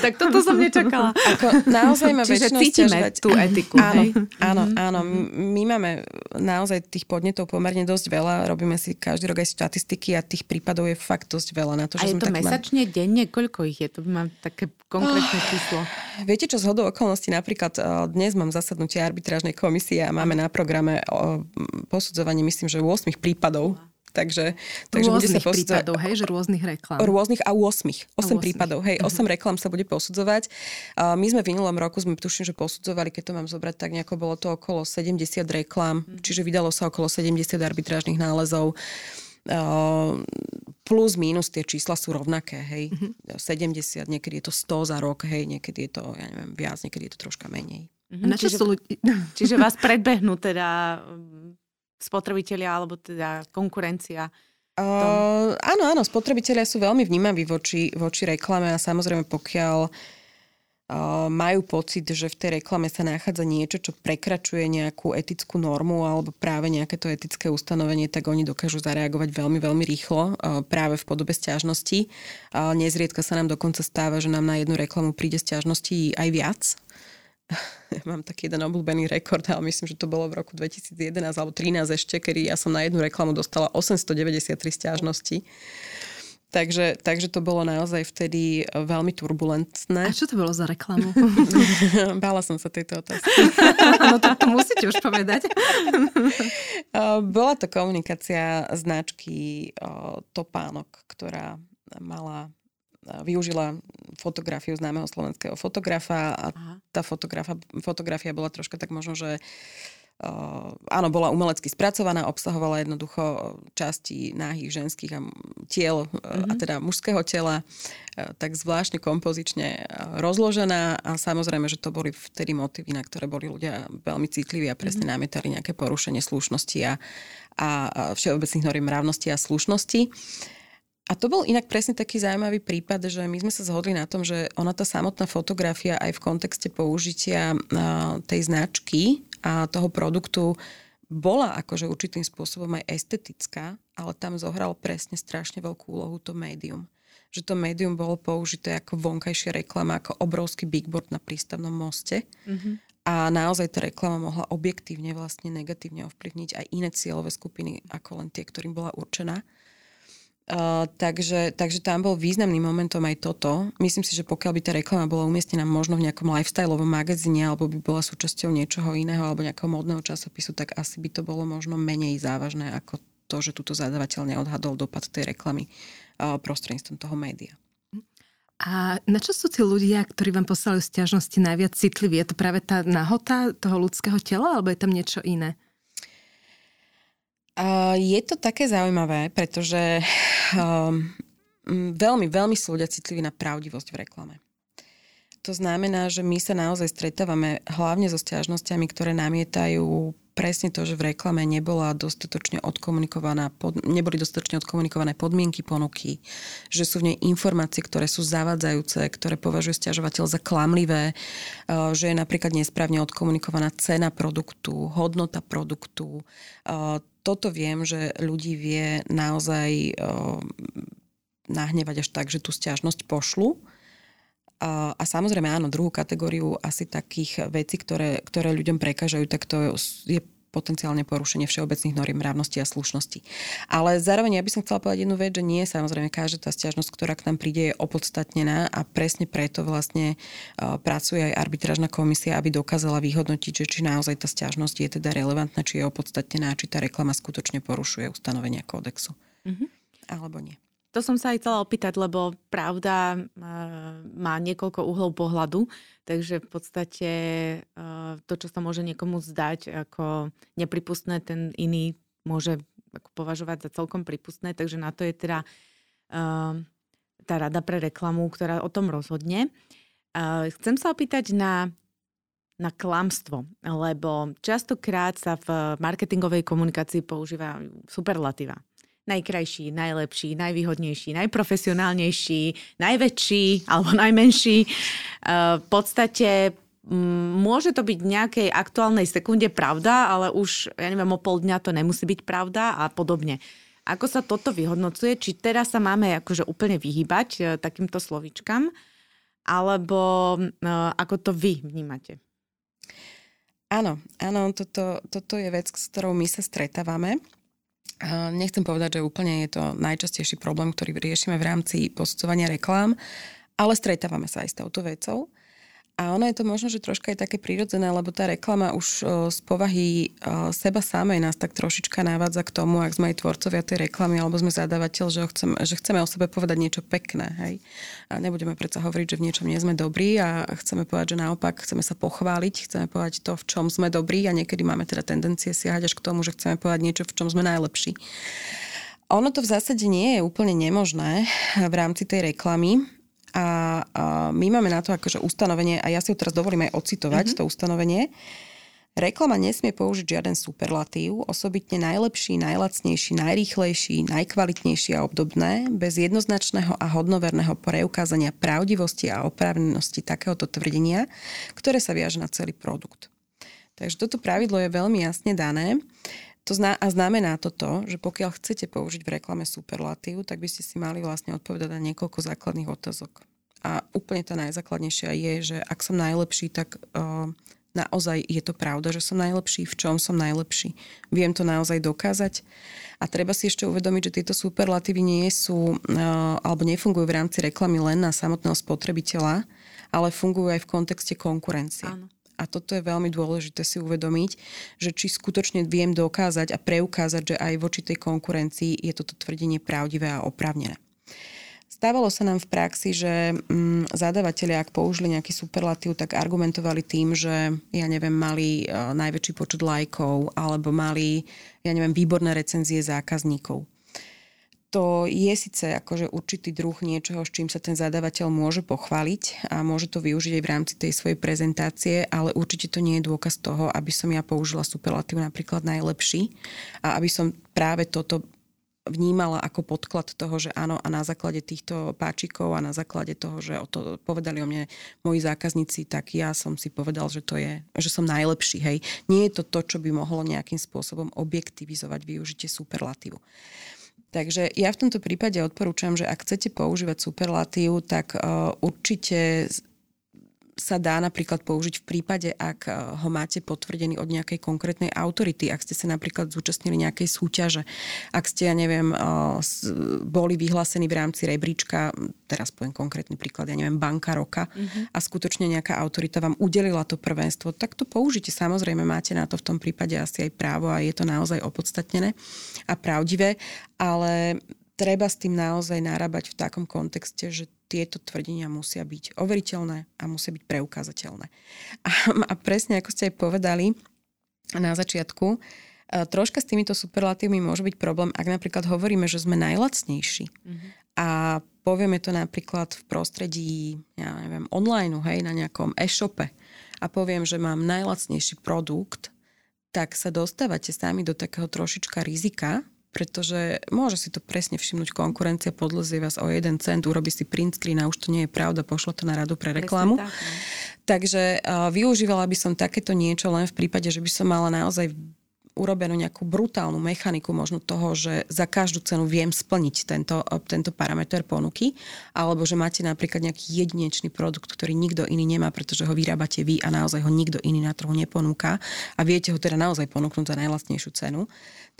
Tak toto som nečakala. Ako, naozaj ma väčšinou sťažovať tú etiku. Áno, hej? áno, áno. My máme naozaj tých podnetov pomerne dosť veľa. Robíme si každý rok aj štatistiky a tých prípadov je fakt dosť veľa. Na to, že a je to mesačne, ma... denne? Koľko ich je? To mám také konkrétne číslo. Oh, viete čo, zhodou okolností napríklad dnes mám zasadnutie arbitrážnej komisie a máme na programe posudzovanie, myslím, že ôsmich prípadov. Takže, takže bude sa posudzovať... prípadov, hej, že rôznych reklám. Rôznych a ôsmich. Osem prípadov, hej, osem reklám sa bude posudzovať. Uh, my sme v minulom roku, sme tuším, že posudzovali, keď to mám zobrať, tak nejako bolo to okolo sedemdesiat reklám, mm. čiže vydalo sa okolo sedemdesiat arbitrážnych nálezov. Uh, plus, mínus, tie čísla sú rovnaké, hej. Mm-hmm. sedemdesiat, niekedy je to sto za rok, hej, niekedy je to, ja neviem, viac, niekedy je to troška menej. Mm-hmm. Na čiže... Sú... čiže vás predbehnú teda... spotrebitelia alebo teda konkurencia? Uh, áno, áno, spotrebitelia sú veľmi vnímaví voči, voči reklame a samozrejme pokiaľ uh, majú pocit, že v tej reklame sa nachádza niečo, čo prekračuje nejakú etickú normu alebo práve nejaké to etické ustanovenie, tak oni dokážu zareagovať veľmi, veľmi rýchlo uh, práve v podobe sťažnosti. Uh, nezriedka sa nám dokonca stáva, že nám na jednu reklamu príde sťažností aj viac. Ja mám taký jeden obľúbený rekord, ale myslím, že to bolo v roku dvetisícjedenásť alebo dvetisíctrinásť ešte, kedy ja som na jednu reklamu dostala osemstodeväťdesiattri sťažností. Takže, takže to bolo naozaj vtedy veľmi turbulentné. A čo to bolo za reklamu? Bála som sa tejto otázky. No to, to musíte už povedať. Bola to komunikácia značky Topánok, ktorá mala... využila fotografiu známeho slovenského fotografa a tá fotografia bola troška tak možno, že uh, áno, bola umelecky spracovaná, obsahovala jednoducho časti náhých ženských a tiel, mm-hmm. a teda mužského tela, uh, tak zvláštne kompozične rozložená a samozrejme, že to boli vtedy motivy, na ktoré boli ľudia veľmi citliví a presne mm-hmm. námietali nejaké porušenie slušnosti a, a všeobecných noriem mravnosti a slušnosti. A to bol inak presne taký zaujímavý prípad, že my sme sa zhodli na tom, že ona tá samotná fotografia aj v kontexte použitia tej značky a toho produktu bola akože určitým spôsobom aj estetická, ale tam zohral presne strašne veľkú úlohu to médium. Že to médium bolo použité ako vonkajšia reklama, ako obrovský billboard na prístavnom moste. Mm-hmm. A naozaj tá reklama mohla objektívne vlastne negatívne ovplyvniť aj iné cieľové skupiny, ako len tie, ktorým bola určená. Uh, takže, takže tam bol významným momentom aj toto. Myslím si, že pokiaľ by tá reklama bola umiestnená možno v nejakom lifestyleovom magazíne alebo by bola súčasťou niečoho iného alebo nejakého modného časopisu, tak asi by to bolo možno menej závažné ako to, že túto zadávateľ neodhadol dopad tej reklamy prostredníctvom toho média. A na čo sú tí ľudia, ktorí vám poslali sťažnosti, najviac citliví? Je to práve tá nahota toho ľudského tela, alebo je tam niečo iné? Uh, je to také zaujímavé, pretože um, veľmi, veľmi sú ľudia citliví na pravdivosť v reklame. To znamená, že my sa naozaj stretávame hlavne so sťažnosťami, ktoré namietajú presne to, že v reklame nebola dostatočne odkomunikovaná, neboli dostatočne odkomunikované podmienky ponuky, že sú v nej informácie, ktoré sú zavádzajúce, ktoré považuje sťažovateľ za klamlivé, že je napríklad nesprávne odkomunikovaná cena produktu, hodnota produktu. Toto viem, že ľudí vie naozaj nahnevať až tak, že tú sťažnosť pošlu. A, a samozrejme, áno, druhú kategóriu asi takých vecí, ktoré, ktoré ľuďom prekážajú, tak to je potenciálne porušenie všeobecných noriem mravnosti a slušnosti. Ale zároveň ja by som chcela povedať jednu vec, že nie je samozrejme každá tá sťažnosť, ktorá k nám príde, je opodstatnená a presne preto vlastne uh, pracuje aj arbitrážna komisia, aby dokázala vyhodnotiť, že či naozaj tá sťažnosť je teda relevantná, či je opodstatnená, či tá reklama skutočne porušuje ustanovenia kódexu. Mm-hmm. Alebo nie. To som sa aj chcela opýtať, lebo pravda má niekoľko uhlov pohľadu, takže v podstate to, čo sa môže niekomu zdať ako nepripustné, ten iný môže považovať za celkom prípustné, takže na to je teda tá rada pre reklamu, ktorá o tom rozhodne. Chcem sa opýtať na, na klamstvo, lebo častokrát sa v marketingovej komunikácii používa superlatíva. Najkrajší, najlepší, najvýhodnejší, najprofesionálnejší, najväčší alebo najmenší. V podstate môže to byť v nejakej aktuálnej sekunde pravda, ale už, ja neviem, o pol dňa to nemusí byť pravda a podobne. Ako sa toto vyhodnocuje? Či teraz sa máme akože úplne vyhýbať takýmto slovíčkam? Alebo ako to vy vnímate? Áno, áno, toto, toto je vec, s ktorou my sa stretávame. Nechcem povedať, že úplne je to najčastejší problém, ktorý riešime v rámci posudzovania reklám, ale stretávame sa aj s touto vecou. A ono je to možno, že troška je také prirodzené, lebo tá reklama už z povahy seba samej nás tak trošička návádza k tomu, ak sme aj tvorcovia tej reklamy, alebo sme zadávateľ, že, chcem, že chceme o sebe povedať niečo pekné. Hej? A nebudeme predsa hovoriť, že v niečom nie sme dobrí a chceme povedať, že naopak chceme sa pochváliť, chceme povedať to, v čom sme dobrí a niekedy máme teda tendencie siahať až k tomu, že chceme povedať niečo, v čom sme najlepší. Ono to v zásade nie je úplne nemožné v rámci tej reklamy, a my máme na to akože ustanovenie, a ja si ho teraz dovolím aj ocitovať, mm-hmm. to ustanovenie. Reklama nesmie použiť žiaden superlatív, osobitne najlepší, najlacnejší, najrýchlejší, najkvalitnejší a obdobné, bez jednoznačného a hodnoverného preukázania pravdivosti a oprávnenosti takéhoto tvrdenia, ktoré sa viaže na celý produkt. Takže toto pravidlo je veľmi jasne dané. To zna- a znamená to to, že pokiaľ chcete použiť v reklame superlatív, tak by ste si mali vlastne odpovedať na niekoľko základných otázok. A úplne tá najzákladnejšia je, že ak som najlepší, tak uh, naozaj je to pravda, že som najlepší, v čom som najlepší. Viem to naozaj dokázať. A treba si ešte uvedomiť, že tieto superlatívy nie sú, uh, alebo nefungujú v rámci reklamy len na samotného spotrebiteľa, ale fungujú aj v kontexte konkurencie. Áno. A toto je veľmi dôležité si uvedomiť, že či skutočne viem dokázať a preukázať, že aj voči tej konkurencii je toto tvrdenie pravdivé a oprávnené. Stávalo sa nám v praxi, že mm, zadavatelia, ak použili nejaký superlatív, tak argumentovali tým, že ja neviem, mali e, najväčší počet lajkov alebo mali, ja neviem, výborné recenzie zákazníkov. To je síce akože určitý druh niečoho, s čím sa ten zadávateľ môže pochváliť a môže to využiť aj v rámci tej svojej prezentácie, ale určite to nie je dôkaz toho, aby som ja použila superlatív napríklad najlepší a aby som práve toto vnímala ako podklad toho, že áno a na základe týchto páčikov a na základe toho, že o to povedali o mne moji zákazníci, tak ja som si povedal, že to je, že som najlepší. Hej. Nie je to to, čo by mohlo nejakým spôsobom objektivizovať využitie superlatívu. Takže ja v tomto prípade odporúčam, že ak chcete používať superlatív, tak uh, určite sa dá napríklad použiť v prípade, ak ho máte potvrdený od nejakej konkrétnej autority, ak ste sa napríklad zúčastnili nejakej súťaže, ak ste, ja neviem, boli vyhlásení v rámci rebríčka, teraz poviem konkrétny príklad, ja neviem, banka roka mm-hmm. a skutočne nejaká autorita vám udelila to prvenstvo, tak to použite. Samozrejme, máte na to v tom prípade asi aj právo a je to naozaj opodstatnené a pravdivé, ale treba s tým naozaj narábať v takom kontexte, že tieto tvrdenia musia byť overiteľné a musia byť preukázateľné. A, a presne, ako ste aj povedali na začiatku, troška s týmito superlatívmi môže byť problém, ak napríklad hovoríme, že sme najlacnejší. Mm-hmm. A povieme to napríklad v prostredí, ja neviem, online, hej, na nejakom e-shope. A poviem, že mám najlacnejší produkt, tak sa dostávate sami do takého trošička rizika, pretože môže si to presne všimnúť konkurencia, podlezie vás o jeden cent, urobí si print screen a už to nie je pravda, pošlo to na Radu pre reklamu. Tak, Takže uh, využívala by som takéto niečo len v prípade, že by som mala naozaj urobenú nejakú brutálnu mechaniku možno toho, že za každú cenu viem splniť tento, tento parameter ponuky, alebo že máte napríklad nejaký jedinečný produkt, ktorý nikto iný nemá, pretože ho vyrábate vy a naozaj ho nikto iný na trhu neponúka a viete ho teda naozaj ponúknuť za najlacnejšiu cenu.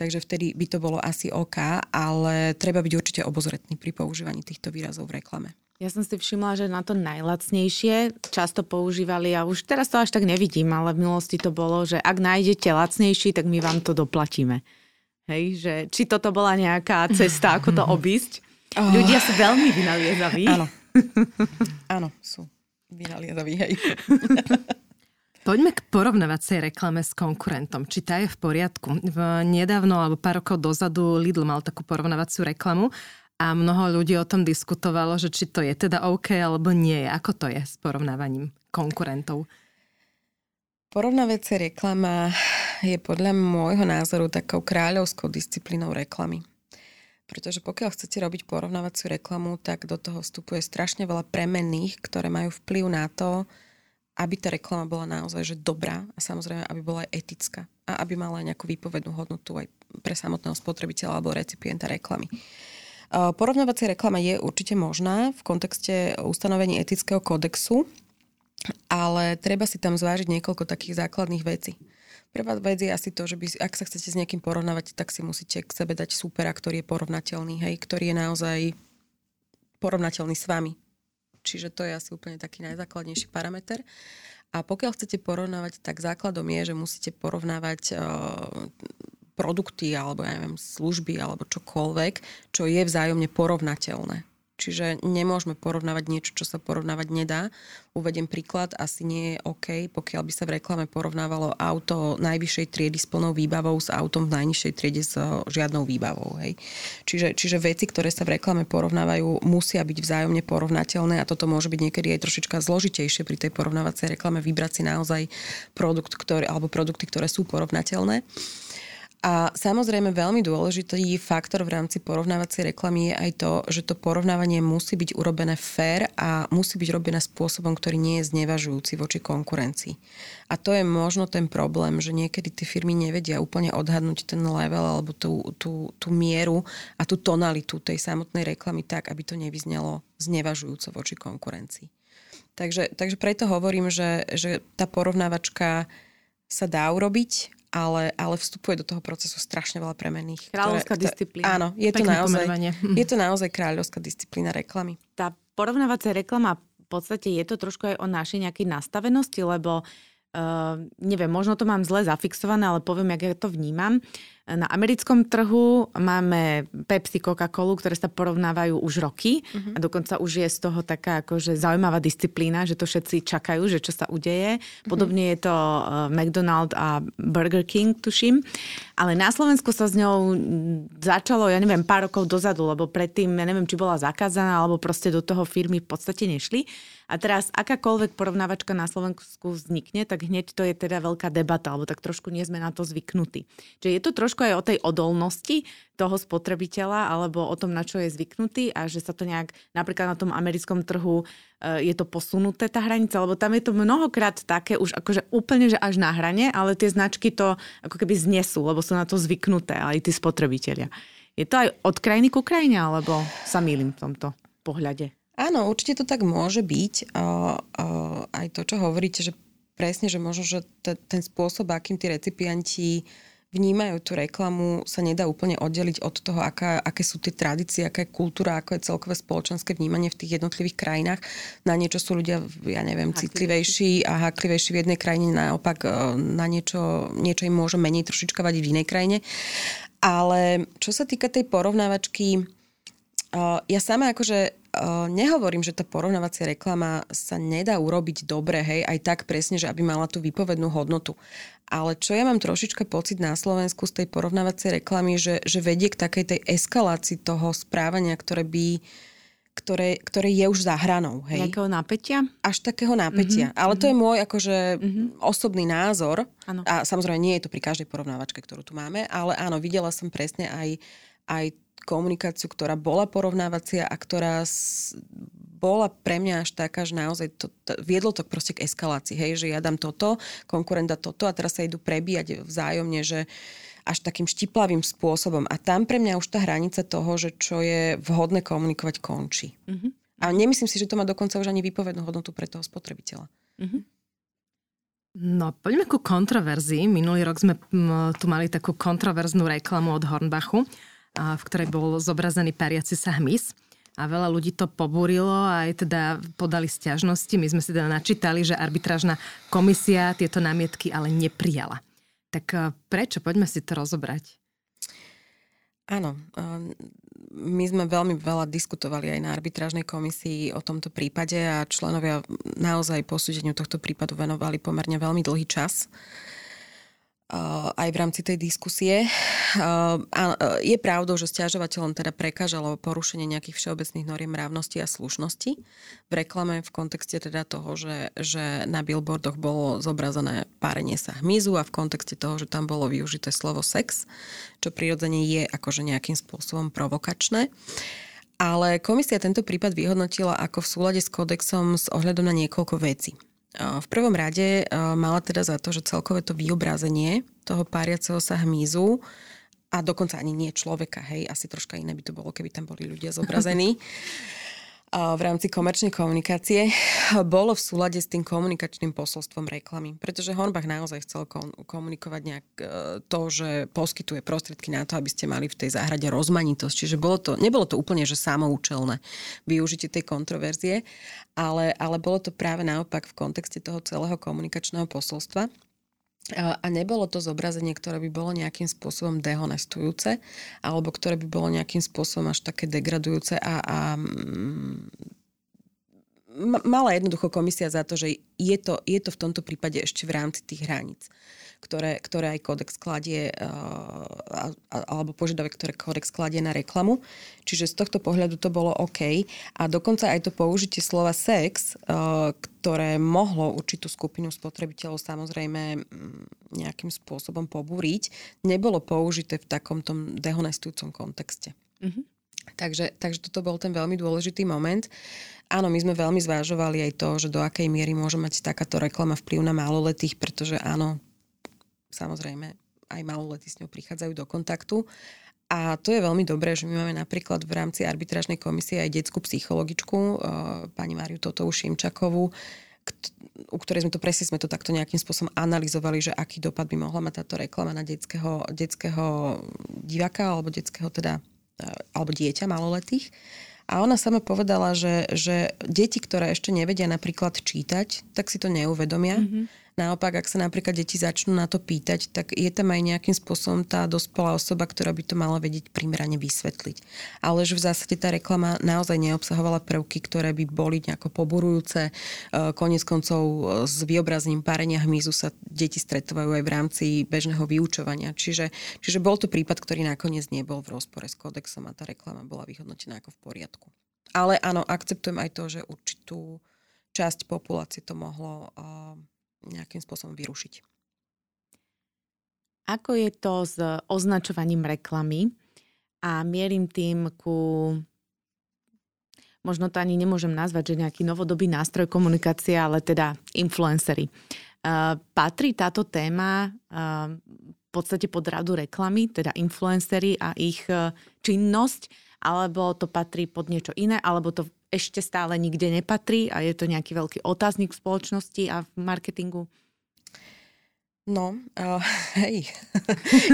Takže vtedy by to bolo asi OK, ale treba byť určite obozretný pri používaní týchto výrazov v reklame. Ja som si všimla, že na to najlacnejšie často používali a už teraz to až tak nevidím, ale v minulosti to bolo, že ak nájdete lacnejší, tak my vám to doplatíme. Hej, že či toto bola nejaká cesta, ako to obísť. Oh. Ľudia sú veľmi vynaliezaví. Áno. Áno, sú vynaliezaví, hej. Poďme k porovnávacej reklame s konkurentom. Či tá je v poriadku? V nedávno, alebo pár rokov dozadu Lidl mal takú porovnávaciu reklamu a mnoho ľudí o tom diskutovalo, že či to je teda OK, alebo nie. Ako to je s porovnávaním konkurentov? Porovnávacia reklama je podľa môjho názoru takou kráľovskou disciplínou reklamy. Pretože pokiaľ chcete robiť porovnávaciu reklamu, tak do toho vstupuje strašne veľa premenných, ktoré majú vplyv na to, aby tá reklama bola naozaj že dobrá a samozrejme, aby bola aj etická a aby mala aj nejakú výpovednú hodnotu aj pre samotného spotrebiteľa alebo recipienta reklamy. Porovnávacia reklama je určite možná v kontexte ustanovení etického kodexu, ale treba si tam zvážiť niekoľko takých základných vecí. Prvá vec je asi to, že by, ak sa chcete s niekým porovnávať, tak si musíte k sebe dať súpera, ktorý je porovnateľný, hej, ktorý je naozaj porovnateľný s vami. Čiže to je asi úplne taký najzákladnejší parameter. A pokiaľ chcete porovnávať, tak základom je, že musíte porovnávať uh, produkty alebo ja neviem, služby alebo čokoľvek, čo je vzájomne porovnateľné. Čiže nemôžeme porovnávať niečo, čo sa porovnávať nedá. Uvediem príklad, asi nie je OK, pokiaľ by sa v reklame porovnávalo auto najvyššej triedy s plnou výbavou s autom v najnižšej triede s žiadnou výbavou. Hej. Čiže, čiže veci, ktoré sa v reklame porovnávajú, musia byť vzájomne porovnateľné a toto môže byť niekedy aj trošička zložitejšie pri tej porovnávacej reklame vybrať si naozaj produkt, ktorý, alebo produkty, ktoré sú porovnateľné. A samozrejme veľmi dôležitý faktor v rámci porovnávacej reklamy je aj to, že to porovnávanie musí byť urobené fair a musí byť robené spôsobom, ktorý nie je znevažujúci voči konkurencii. A to je možno ten problém, že niekedy tie firmy nevedia úplne odhadnúť ten level alebo tú, tú, tú mieru a tú tonalitu tej samotnej reklamy tak, aby to nevyznelo znevažujúco voči konkurencii. Takže, takže preto hovorím, že, že tá porovnávačka sa dá urobiť, Ale, ale vstupuje do toho procesu strašne veľa premenných. Kráľovská ktoré, disciplína. Áno, je to, naozaj, je to naozaj kráľovská disciplína reklamy. Tá porovnávacia reklama, v podstate je to trošku aj o našej nejakej nastavenosti, lebo Uh, neviem, možno to mám zle zafixované, ale poviem, jak ja to vnímam. Na americkom trhu máme Pepsi, Coca-Colu, ktoré sa porovnávajú už roky uh-huh. a dokonca už je z toho taká akože zaujímavá disciplína, že to všetci čakajú, že čo sa udeje. Podobne je to uh, McDonald a Burger King, tuším. Ale na Slovensku sa s ňou začalo, ja neviem, pár rokov dozadu, lebo predtým, ja neviem, či bola zakázaná, alebo proste do toho firmy v podstate nešli. A teraz akákoľvek porovnávačka na Slovensku vznikne, tak hneď to je teda veľká debata, alebo tak trošku nie sme na to zvyknutí. Čiže je to trošku aj o tej odolnosti toho spotrebiteľa, alebo o tom, na čo je zvyknutý a že sa to nejak, napríklad na tom americkom trhu je to posunuté, tá hranica, lebo tam je to mnohokrát také už akože úplne, že až na hrane, ale tie značky to ako keby znesú, lebo sú na to zvyknuté, aj tí spotrebitelia. Je to aj od krajiny ku krajine, alebo sa mýlim v tomto pohľade? Áno, určite to tak môže byť. O, o, aj to, čo hovoríte, že presne, že možno, že t- ten spôsob, akým tí recipienti vnímajú tú reklamu, sa nedá úplne oddeliť od toho, aká, aké sú tie tradície, aká je kultúra, ako je celkové spoločenské vnímanie v tých jednotlivých krajinách. Na niečo sú ľudia, ja neviem, haklivejší. citlivejší a haklivejší v jednej krajine, naopak na niečo, niečo im môže menej trošička vadiť v inej krajine. Ale čo sa týka tej porovnávačky, ja sama akože nehovorím, že tá porovnávacia reklama sa nedá urobiť dobre, hej, aj tak presne, že aby mala tú výpovednú hodnotu. Ale čo ja mám trošička pocit na Slovensku z tej porovnávacej reklamy, že, že vedie k takej tej eskalácii toho správania, ktoré by, ktoré, ktoré je už za hranou, hej. Takého napätia? Až takého napätia. Mm-hmm. Ale to je môj akože mm-hmm. osobný názor. Ano. A samozrejme nie je to pri každej porovnávačke, ktorú tu máme, ale áno, videla som presne aj, aj komunikáciu, ktorá bola porovnávacia a ktorá s, bola pre mňa až taká, že naozaj to, to, viedlo to proste k eskalácii, hej, že ja dám toto, konkurent dá toto a teraz sa idú prebíjať vzájomne, že až takým štiplavým spôsobom. A tam pre mňa už tá hranica toho, že čo je vhodné komunikovať, končí. Mm-hmm. A nemyslím si, že to má dokonca už ani výpovednú hodnotu pre toho spotrebiteľa. Mm-hmm. No, poďme ku kontroverzii. Minulý rok sme m, tu mali takú kontroverznú reklamu od Hornbachu, v ktorej bol zobrazený pariaci sa hmyz. A veľa ľudí to pobúrilo a aj teda podali sťažnosti. My sme si teda načítali, že arbitrážna komisia tieto námietky ale neprijala. Tak prečo? Poďme si to rozobrať. Áno, my sme veľmi veľa diskutovali aj na arbitrážnej komisii o tomto prípade a členovia naozaj posúdeniu tohto prípadu venovali pomerne veľmi dlhý čas. Uh, aj v rámci tej diskusie. Uh, uh, je pravdou, že sťažovateľom teda prekážalo porušenie nejakých všeobecných noriem mravnosti a slušnosti v reklame v kontexte teda toho, že, že na billboardoch bolo zobrazené párenie sa hmyzu a v kontexte toho, že tam bolo využité slovo sex, čo prirodzene je akože nejakým spôsobom provokačné. Ale komisia tento prípad vyhodnotila ako v súlade s kodexom s ohľadom na niekoľko vecí. V prvom rade mala teda za to, že celkové to vyobrazenie toho páriaceho sa hmyzu a dokonca ani nie človeka, hej, asi troška iné by to bolo, keby tam boli ľudia zobrazení v rámci komerčnej komunikácie, bolo v súlade s tým komunikačným posolstvom reklamy. Pretože Hornbach naozaj chcel komunikovať nejak to, že poskytuje prostriedky na to, aby ste mali v tej záhrade rozmanitosť. Čiže bolo to, nebolo to úplne, že samoučelné využitie tej kontroverzie, ale, ale bolo to práve naopak v kontexte toho celého komunikačného posolstva. A nebolo to zobrazenie, ktoré by bolo nejakým spôsobom dehonestujúce alebo ktoré by bolo nejakým spôsobom až také degradujúce a, a mala jednoducho komisia za to, že je to, je to v tomto prípade ešte v rámci tých hraníc, ktoré, ktoré aj kódex kladie alebo požiadavek, ktoré kódex kladie na reklamu. Čiže z tohto pohľadu to bolo OK. A dokonca aj to použitie slova sex, ktoré mohlo určitú skupinu spotrebiteľov samozrejme nejakým spôsobom pobúriť, nebolo použité v takomto dehonestujúcom kontexte. Mm-hmm. Takže, takže toto bol ten veľmi dôležitý moment. Áno, my sme veľmi zvážovali aj to, že do akej miery môže mať takáto reklama vplyv na maloletých, pretože áno, samozrejme, aj maloletí s ňou prichádzajú do kontaktu. A to je veľmi dobré, že my máme napríklad v rámci arbitrážnej komisie aj detskú psychologičku, pani Máriu Totovú Šimčakovú, u ktorej sme to presne sme to takto nejakým spôsobom analyzovali, že aký dopad by mohla mať táto reklama na detského, detského diváka alebo detského teda, alebo dieťa maloletých. A ona sama povedala, že, že deti, ktoré ešte nevedia napríklad čítať, tak si to neuvedomia. Mm-hmm. Naopak, ak sa napríklad deti začnú na to pýtať, tak je tam aj nejakým spôsobom tá dospelá osoba, ktorá by to mala vedieť primerane vysvetliť. Ale že v zásade tá reklama naozaj neobsahovala prvky, ktoré by boli nejako poburujúce. Koniec koncov s vyobrazením párenia hmyzu sa deti stretávajú aj v rámci bežného vyučovania. Čiže, čiže bol to prípad, ktorý nakoniec nebol v rozpore s kodexom a tá reklama bola vyhodnotená ako v poriadku. Ale áno, akceptujem aj to, že určitú časť populácie to mohlo nejakým spôsobom vyrušiť. Ako je to s označovaním reklamy? A mierim tým ku... Možno to ani nemôžem nazvať, že nejaký novodobý nástroj komunikácie, ale teda influencery. Uh, patrí táto téma uh, v podstate pod radu reklamy, teda influencery a ich uh, činnosť, alebo to patrí pod niečo iné, alebo to ešte stále nikde nepatrí a je to nejaký veľký otáznik v spoločnosti a v marketingu? No, uh, hej,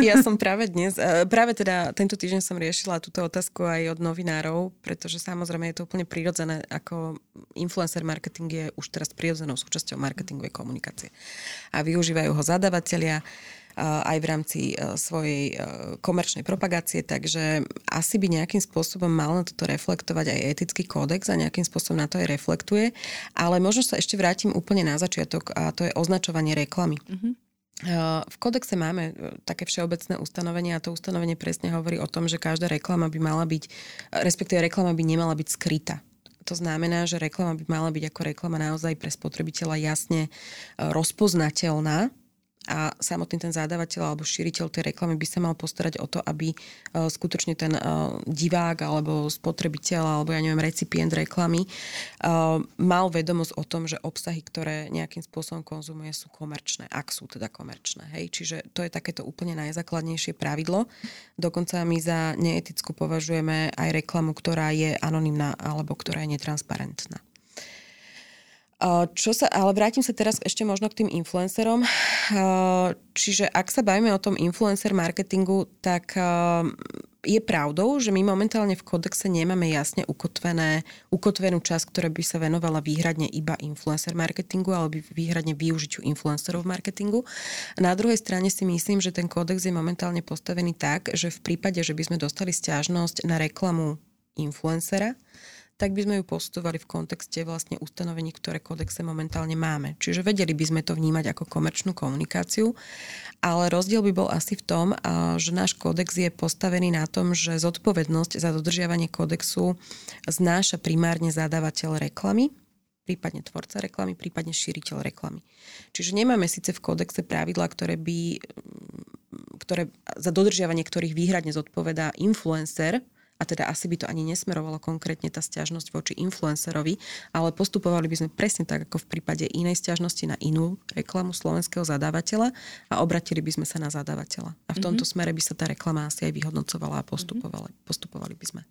ja som práve dnes, uh, práve teda tento týždeň som riešila túto otázku aj od novinárov, pretože samozrejme je to úplne prirodzené, ako influencer marketing je už teraz prirodzenou súčasťou marketingovej komunikácie. A využívajú ho zadavatelia uh, aj v rámci uh, svojej uh, komerčnej propagácie, takže asi by nejakým spôsobom mal na toto reflektovať aj etický kódex a nejakým spôsobom na to aj reflektuje, ale možno sa ešte vrátim úplne na začiatok a to je označovanie reklamy. Mm-hmm. V kodexe máme také všeobecné ustanovenie a to ustanovenie presne hovorí o tom, že každá reklama by mala byť, respektíve reklama by nemala byť skrytá. To znamená, že reklama by mala byť ako reklama naozaj pre spotrebiteľa jasne rozpoznateľná a samotný ten zadavateľ alebo šíriteľ tej reklamy by sa mal postarať o to, aby skutočne ten divák alebo spotrebiteľ alebo ja neviem recipient reklamy mal vedomosť o tom, že obsahy, ktoré nejakým spôsobom konzumuje, sú komerčné, ak sú teda komerčné. Hej? Čiže to je takéto úplne najzákladnejšie pravidlo. Dokonca my za neetickú považujeme aj reklamu, ktorá je anonymná alebo ktorá je netransparentná. Čo sa, ale vrátim sa teraz ešte možno k tým influencerom. Čiže ak sa bavíme o tom influencer marketingu, tak je pravdou, že my momentálne v kodexe nemáme jasne ukotvené, ukotvenú časť, ktorá by sa venovala výhradne iba influencer marketingu alebo výhradne využitiu influencerov v marketingu. Na druhej strane si myslím, že ten kodex je momentálne postavený tak, že v prípade, že by sme dostali sťažnosť na reklamu influencera, tak by sme ju posudzovali v kontexte vlastne ustanovení, ktoré kodexe momentálne máme. Čiže vedeli by sme to vnímať ako komerčnú komunikáciu, ale rozdiel by bol asi v tom, že náš kodex je postavený na tom, že zodpovednosť za dodržiavanie kodexu znáša primárne zadávateľ reklamy, prípadne tvorca reklamy, prípadne šíriteľ reklamy. Čiže nemáme síce v kodexe pravidlá, ktoré by, ktoré, za dodržiavanie ktorých výhradne zodpovedá influencer, a teda asi by to ani nesmerovalo konkrétne tá sťažnosť voči influencerovi, ale postupovali by sme presne tak, ako v prípade inej sťažnosti na inú reklamu slovenského zadávateľa a obratili by sme sa na zadávateľa. A v tomto mm-hmm. smere by sa tá reklama asi aj vyhodnocovala a postupovali, mm-hmm. postupovali by sme.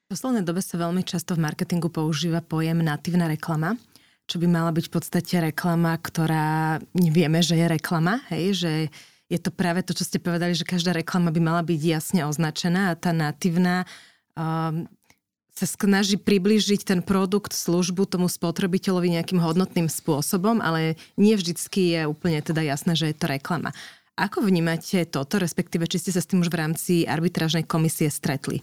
V poslednej dobe sa veľmi často v marketingu používa pojem natívna reklama, čo by mala byť v podstate reklama, ktorá vieme, že je reklama, hej, že je to práve to, čo ste povedali, že každá reklama by mala byť jasne označená a tá natívna um, sa snaží priblížiť ten produkt, službu tomu spotrebiteľovi nejakým hodnotným spôsobom, ale nie vždycky je úplne teda jasné, že je to reklama. Ako vnímate toto, respektíve či ste sa s tým už v rámci arbitrážnej komisie stretli?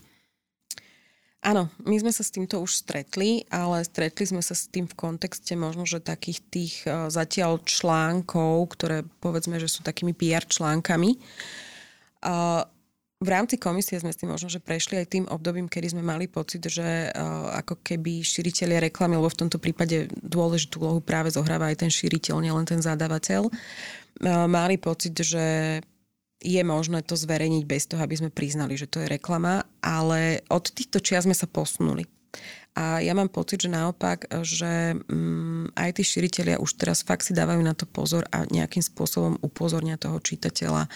Áno, my sme sa s týmto už stretli, ale stretli sme sa s tým v kontexte možno, že takých tých zatiaľ článkov, ktoré povedzme, že sú takými pé er článkami. V rámci komisie sme s tým možno, že prešli aj tým obdobím, kedy sme mali pocit, že ako keby šíritelia reklamy, lebo v tomto prípade dôležitú úlohu práve zohráva aj ten šíriteľ, nielen ten zadávateľ, mali pocit, že je možné to zverejniť bez toho, aby sme priznali, že to je reklama, ale od týchto čias sme sa posunuli. A ja mám pocit, že naopak, že aj tí šíritelia už teraz fakt si dávajú na to pozor a nejakým spôsobom upozornia toho čitateľa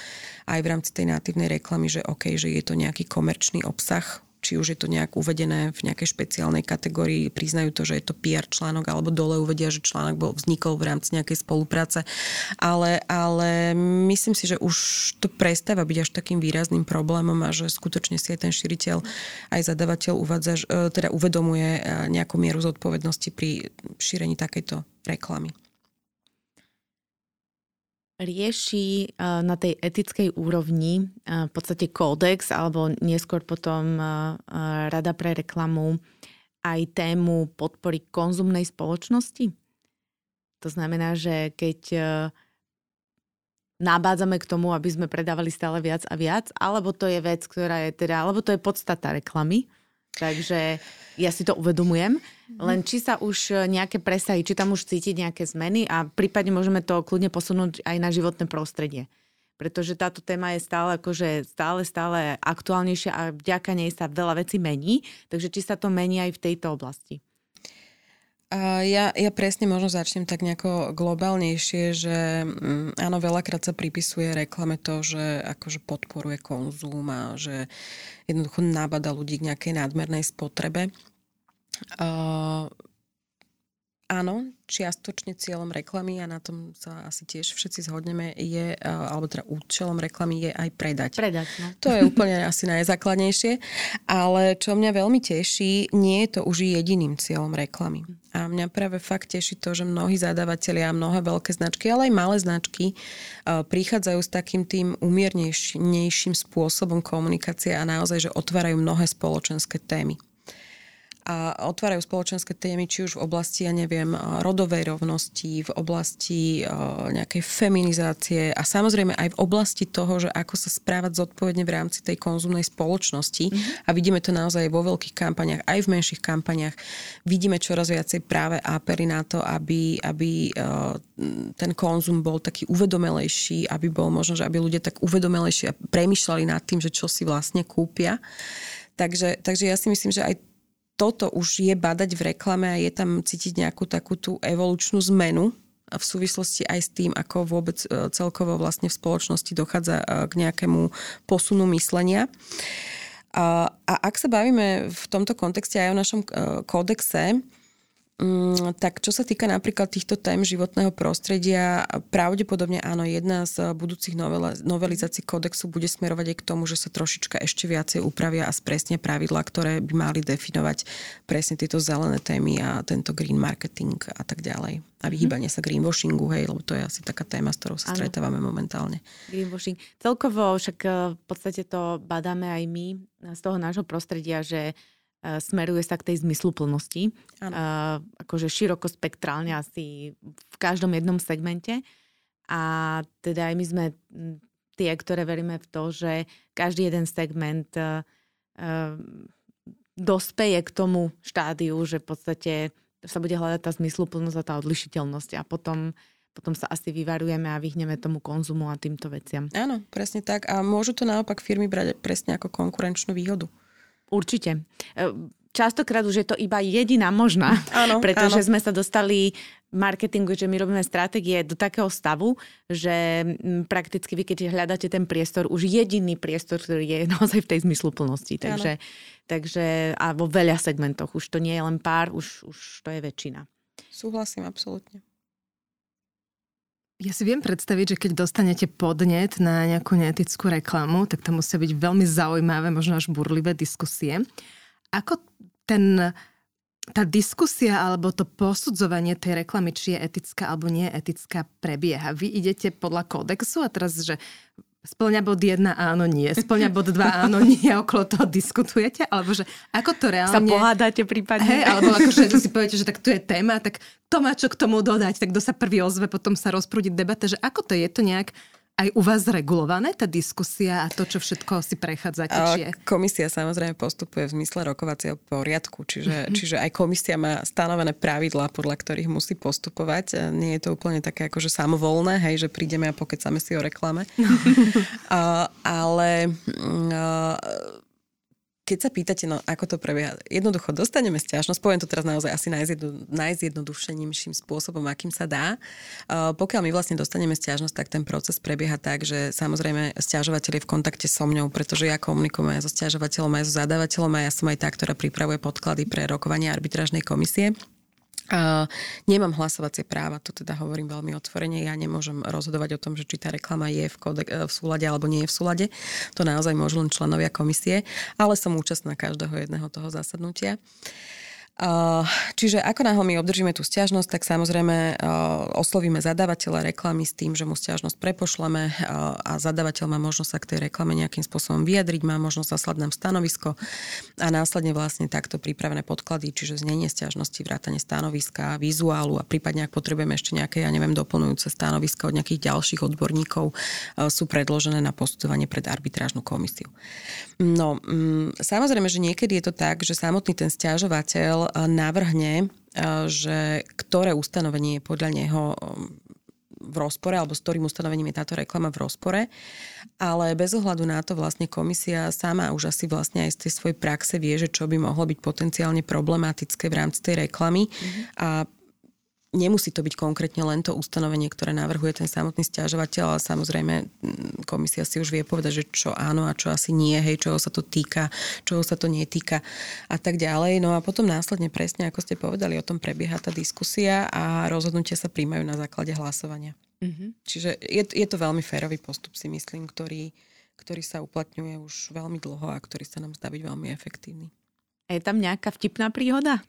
aj v rámci tej natívnej reklamy, že okej, že je to nejaký komerčný obsah, či už je to nejak uvedené v nejakej špeciálnej kategórii, priznajú to, že je to pé er článok, alebo dole uvedia, že článok bol vznikol v rámci nejakej spolupráce. Ale, ale myslím si, že už to prestáva byť až takým výrazným problémom a že skutočne si aj ten šíriteľ, aj zadavateľ uvádza, teda uvedomuje nejakú mieru zodpovednosti pri šírení takejto reklamy. Rieši na tej etickej úrovni v podstate kódex alebo neskôr potom Rada pre reklamu aj tému podpory konzumnej spoločnosti? To znamená, že keď nabádzame k tomu, aby sme predávali stále viac a viac, alebo to je vec, ktorá je teda, alebo to je podstata reklamy. Takže ja si to uvedomujem. Len či sa už nejaké presahy, či tam už cítiť nejaké zmeny a prípadne môžeme to kľudne posunúť aj na životné prostredie. Pretože táto téma je stále akože stále, stále aktuálnejšia a vďaka nej sa veľa vecí mení. Takže či sa to mení aj v tejto oblasti? Ja, ja presne možno začnem tak nejako globálnejšie, že áno, veľakrát sa pripisuje reklame to, že akože podporuje konzum a že jednoducho nabada ľudí k nejakej nadmernej spotrebe. Uh, áno, čiastočne cieľom reklamy, a na tom sa asi tiež všetci zhodneme, je, alebo teda účelom reklamy je aj predať. Predať, no. To je úplne asi najzákladnejšie, ale čo mňa veľmi teší, nie je to už jediným cieľom reklamy. A mňa práve fakt teší to, že mnohí zadavatelia, mnohé veľké značky, ale aj malé značky prichádzajú s takým tým umiernejším spôsobom komunikácie a naozaj, že otvárajú mnohé spoločenské témy. A otvárajú spoločenské témy, či už v oblasti, ja neviem, rodovej rovnosti, v oblasti nejakej feminizácie a samozrejme aj v oblasti toho, že ako sa správať zodpovedne v rámci tej konzumnej spoločnosti. Mm-hmm. A vidíme to naozaj vo veľkých kampaniach, aj v menších kampaniach. Vidíme čoraz viacej práve ápery na to, aby, aby ten konzum bol taký uvedomelejší, aby bol možno, že aby ľudia tak uvedomelejšie premýšľali nad tým, že čo si vlastne kúpia. Takže, takže ja si myslím, že aj toto už je badať v reklame a je tam cítiť nejakú takú tú evolučnú zmenu v súvislosti aj s tým, ako vôbec celkovo vlastne v spoločnosti dochádza k nejakému posunu myslenia. A, a ak sa bavíme v tomto kontexte aj o našom kódexe, tak čo sa týka napríklad týchto tém životného prostredia, pravdepodobne áno, jedna z budúcich novelizácií kodexu bude smerovať aj k tomu, že sa trošička ešte viacej upravia a spresnia pravidlá, ktoré by mali definovať presne tieto zelené témy a tento green marketing a tak ďalej. A vyhýbanie sa greenwashingu, hej, lebo to je asi taká téma, s ktorou sa ano. stretávame momentálne. Greenwashing. Celkovo však v podstate to badáme aj my z toho nášho prostredia, že smeruje sa k tej zmysluplnosti. Uh, akože široko spektrálne asi v každom jednom segmente. A teda aj my sme tie, ktoré veríme v to, že každý jeden segment uh, uh, dospeje k tomu štádiu, že v podstate sa bude hľadať tá zmysluplnosť a tá odlišiteľnosť. A potom potom sa asi vyvarujeme a vyhneme tomu konzumu a týmto veciam. Áno, presne tak. A môžu to naopak firmy brať presne ako konkurenčnú výhodu. Určite. Častokrát už je to iba jediná možná, áno, pretože áno. sme sa dostali v marketingu, že my robíme stratégie do takého stavu, že prakticky vy, keď hľadáte ten priestor, už jediný priestor, ktorý je naozaj v tej zmysluplnosti. Takže, takže a vo veľa segmentoch. Už to nie je len pár, už, už to je väčšina. Súhlasím, absolútne. Ja si viem predstaviť, že keď dostanete podnet na nejakú neetickú reklamu, tak to musia byť veľmi zaujímavé, možno až burlivé diskusie. Ako ten, tá diskusia alebo to posudzovanie tej reklamy, či je etická alebo nie etická, prebieha? Vy idete podľa kodexu a teraz, že spĺňa bod jeden áno, nie. Spĺňa bod dva áno, nie. Okolo toho diskutujete? Alebo že ako to reálne... Sa pohádate prípadne. Hej, alebo akože si poviete, že tak tu je téma, tak to má čo k tomu dodať, tak kto sa prvý ozve, potom sa rozprúdi debata, že ako to je, to nejak aj u vás regulované, tá diskusia a to, čo všetko si prechádzate? Či je... Komisia samozrejme postupuje v zmysle rokovacieho poriadku, čiže, mm-hmm. čiže aj komisia má stanovené pravidlá, podľa ktorých musí postupovať. Nie je to úplne také akože samovolné, hej, že prídeme a pokecáme si o reklame. a, ale... A, Keď sa pýtate, no ako to prebieha, jednoducho dostaneme sťažnosť, poviem to teraz naozaj asi najzjedno, najzjednodušenejším spôsobom, akým sa dá. Uh, pokiaľ my vlastne dostaneme sťažnosť, tak ten proces prebieha tak, že samozrejme sťažovateľ je v kontakte so mňou, pretože ja komunikujem aj so sťažovateľom, aj so zadávateľom a ja som aj tá, ktorá pripravuje podklady pre rokovanie arbitrážnej komisie. Uh, nemám hlasovacie práva, to teda hovorím veľmi otvorene, ja nemôžem rozhodovať o tom, že či tá reklama je v, kode- v súlade alebo nie je v súlade, to naozaj môžu len členovia komisie, ale som účastná každého jedného toho zasadnutia. Uh, čiže ako náhle my obdržíme tú sťažnosť, tak samozrejme uh, oslovíme zadávateľa reklamy s tým, že mu sťažnosť prepošleme uh, a zadávateľ má možnosť sa k tej reklame nejakým spôsobom vyjadriť, má možnosť zaslať nám stanovisko a následne vlastne takto pripravené podklady, čiže znenie sťažnosti, vrátanie stanoviska, vizuálu a prípadne ak potrebujeme ešte nejaké, ja neviem, doplňujúce stanoviska od nejakých ďalších odborníkov, uh, sú predložené na posudzovanie pred arbitrážnu komisiu. No, um, samozrejme, že niekedy je to tak, že samotný ten sťažovateľ navrhne, že ktoré ustanovenie je podľa neho v rozpore, alebo s ktorým ustanovením je táto reklama v rozpore. Ale bez ohľadu na to vlastne komisia sama už asi vlastne aj z tej svojej praxe vie, že čo by mohlo byť potenciálne problematické v rámci tej reklamy. Mm-hmm. A nemusí to byť konkrétne len to ustanovenie, ktoré navrhuje ten samotný sťažovateľ, ale samozrejme komisia si už vie povedať, že čo áno a čo asi nie, hej, čoho sa to týka, čoho sa to netýka a tak ďalej. No a potom následne presne, ako ste povedali, o tom prebieha tá diskusia a rozhodnutia sa príjmajú na základe hlasovania. Mm-hmm. Čiže je, je to veľmi férový postup, si myslím, ktorý, ktorý sa uplatňuje už veľmi dlho a ktorý sa nám zdá byť veľmi efektívny. A je tam nejaká vtipná príhoda?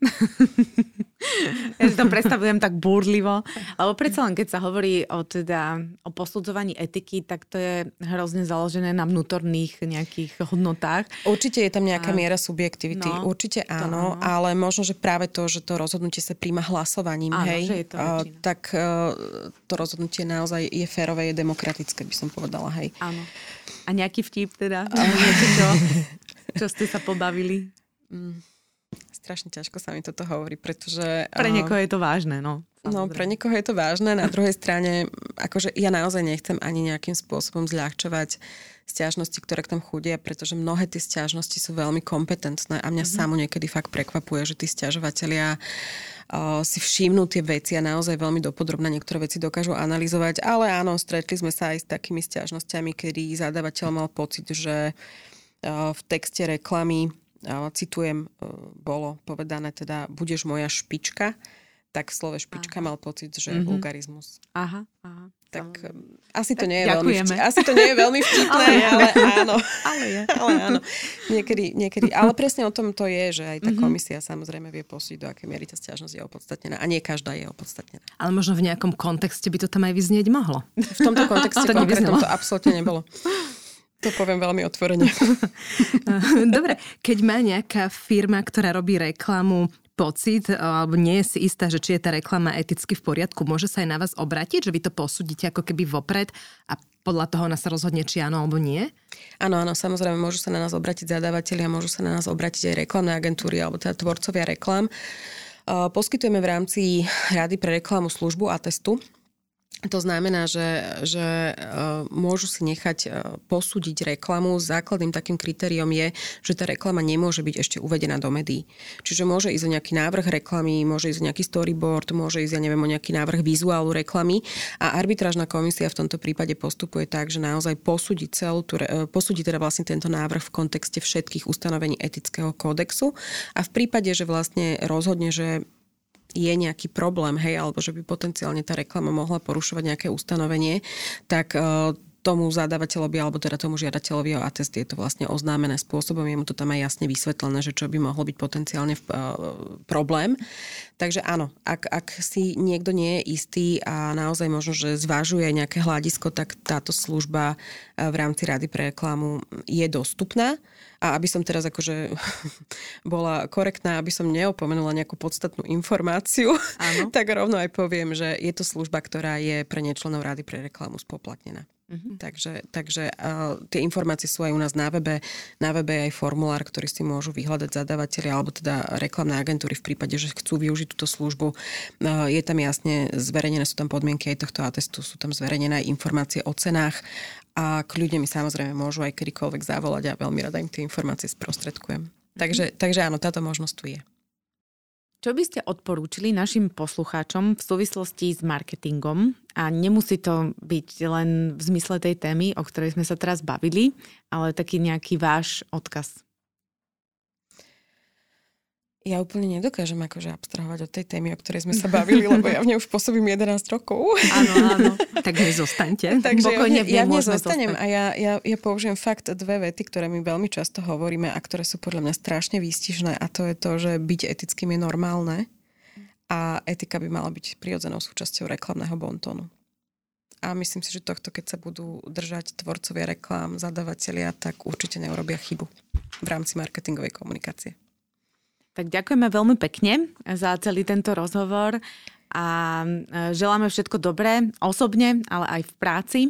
Ja si to predstavujem tak búrlivo. Lebo predsa len, keď sa hovorí o, teda, o posudzovaní etiky, tak to je hrozne založené na vnútorných nejakých hodnotách. Určite je tam nejaká a... miera subjektivity. No, určite áno, áno, ale možno, že práve to, že to rozhodnutie sa príjma hlasovaním, áno, hej, že je to väčšina. Tak to rozhodnutie naozaj je férové, je demokratické, by som povedala, hej. Áno. A nejaký vtip teda? Niečo, čo, čo ste sa pobavili? Mm, strašne ťažko sa mi toto hovorí, pretože... Pre niekoho je to vážne, no. Samozrejme. No, pre niekoho je to vážne. Na druhej strane, akože ja naozaj nechcem ani nejakým spôsobom zľahčovať sťažnosti, ktoré k tam chodia, pretože mnohé tie sťažnosti sú veľmi kompetentné a mňa mm-hmm. samu niekedy fakt prekvapuje, že tí sťažovatelia uh, si všimnú tie veci a naozaj veľmi dopodrobne niektoré veci dokážu analyzovať, ale áno, stretli sme sa aj s takými sťažnosťami, kedy zadávateľ mal pocit, že uh, v texte reklamy, citujem, bolo povedané teda, budeš moja špička, tak v slove špička aha. mal pocit, že je mm-hmm. vulgarizmus. Aha, aha. Tak samozrejme. asi to tak nie je ďakujeme. veľmi asi to nie je veľmi vtipné, ale, ale áno. Ale je. Ale áno. Niekedy, niekedy. Ale presne o tom to je, že aj tá komisia mm-hmm. samozrejme vie posúdiť, do akej miery tá sťažnosť je opodstatnená. A nie každá je opodstatnená. Ale možno v nejakom kontexte by to tam aj vyznieť mohlo. V tomto kontexte to konkrétnom to absolútne nebolo. To poviem veľmi otvorene. Dobre, keď má nejaká firma, ktorá robí reklamu, pocit, alebo nie je si istá, že či je tá reklama eticky v poriadku, môže sa aj na vás obrátiť, že vy to posúdite ako keby vopred a podľa toho ona sa rozhodne, či áno alebo nie? Áno, áno, samozrejme, môžu sa na nás obrátiť zadávateľia, môžu sa na nás obrátiť aj reklamné agentúry alebo teda tvorcovia reklam. Poskytujeme v rámci Rady pre reklamu službu atestu. To znamená, že, že môžu si nechať posúdiť reklamu. Základným takým kritériom je, že tá reklama nemôže byť ešte uvedená do médií. Čiže môže ísť o nejaký návrh reklamy, môže ísť o nejaký storyboard, môže ísť, ja neviem, o nejaký návrh vizuálu reklamy. A arbitrážna komisia v tomto prípade postupuje tak, že naozaj posúdi celú tú, posúdi teda vlastne tento návrh v kontexte všetkých ustanovení etického kódexu. A v prípade, že vlastne rozhodne, že je nejaký problém, hej, alebo že by potenciálne tá reklama mohla porušovať nejaké ustanovenie, tak e, tomu zadávateľovi, alebo teda tomu žiadateľovi o atest je to vlastne oznámené spôsobom, je mu to tam aj jasne vysvetlené, že čo by mohlo byť potenciálne v, e, problém. Takže áno, ak, ak si niekto nie je istý a naozaj možno, že zvažuje nejaké hľadisko, tak táto služba v rámci Rady pre reklamu je dostupná. A aby som teraz akože bola korektná, aby som neopomenula nejakú podstatnú informáciu, áno. tak rovno aj poviem, že je to služba, ktorá je pre nečlenov Rady pre reklamu spoplatnená. Mhm. Takže, takže uh, tie informácie sú aj u nás na webe. Na webe je aj formulár, ktorý si môžu vyhľadať zadavatelia alebo teda reklamné agentúry v prípade, že chcú využiť túto službu. Uh, je tam jasne zverejnené, sú tam podmienky aj tohto atestu, sú tam zverejnené aj informácie o cenách. A k ľuďom mi samozrejme môžu aj kedykoľvek zavolať a veľmi rada im tie informácie sprostredkujem. Mm-hmm. Takže, takže áno, táto možnosť tu je. Čo by ste odporúčili našim poslucháčom v súvislosti s marketingom? A nemusí to byť len v zmysle tej témy, o ktorej sme sa teraz bavili, ale taký nejaký váš odkaz. Ja úplne nedokážem akože abstrahovať od tej témy, o ktorej sme sa bavili, lebo ja v nej už pôsobím jedenásť rokov. Áno, áno. Takže zostaňte. Takže Bokojne ja v nej zostanem a ja, ja, ja použijem fakt dve vety, ktoré my veľmi často hovoríme a ktoré sú podľa mňa strašne výstižné, a to je to, že byť etickým je normálne a etika by mala byť prirodzenou súčasťou reklamného bontónu. A myslím si, že tohto, keď sa budú držať tvorcovia reklám, zadavatelia, tak určite neurobia chybu v rámci marketingovej komunikácie. Tak ďakujeme veľmi pekne za celý tento rozhovor a želáme všetko dobré osobne, ale aj v práci,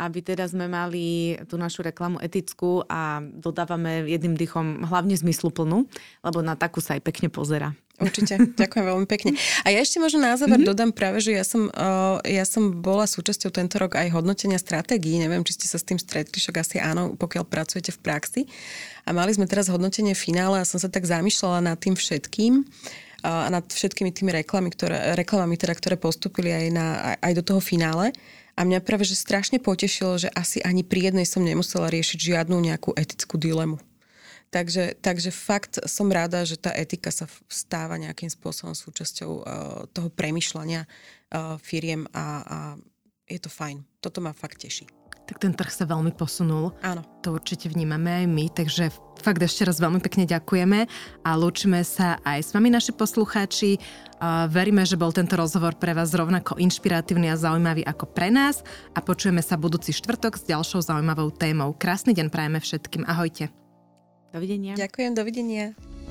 aby teda sme mali tú našu reklamu etickú a dodávame jedným dýchom hlavne zmysluplnú, lebo na takú sa aj pekne pozerá. Určite, ďakujem veľmi pekne. A ja ešte možno na záver mm-hmm. dodám práve, že ja som, ja som bola súčasťou tento rok aj hodnotenia stratégií. Neviem, či ste sa s tým stretli, však asi áno, pokiaľ pracujete v praxi. A mali sme teraz hodnotenie finále a som sa tak zamýšľala nad tým všetkým a nad všetkými tými reklamy, ktoré, reklamami, teda, ktoré postúpili aj, na, aj do toho finále. A mňa práve, že strašne potešilo, že asi ani pri jednej som nemusela riešiť žiadnu nejakú etickú dilemu. Takže, takže fakt som rada, že tá etika sa stáva nejakým spôsobom súčasťou uh, toho premýšľania uh, firiem a, a je to fajn. Toto ma fakt teší. Tak ten trh sa veľmi posunul. Áno. To určite vnímame aj my, takže fakt ešte raz veľmi pekne ďakujeme a lúčime sa aj s vami, naši poslucháči. Uh, veríme, že bol tento rozhovor pre vás rovnako inšpiratívny a zaujímavý ako pre nás a počujeme sa budúci štvrtok s ďalšou zaujímavou témou. Krásny deň prajeme všetkým. Ahojte. Dovidenia. Ďakujem, dovidenia.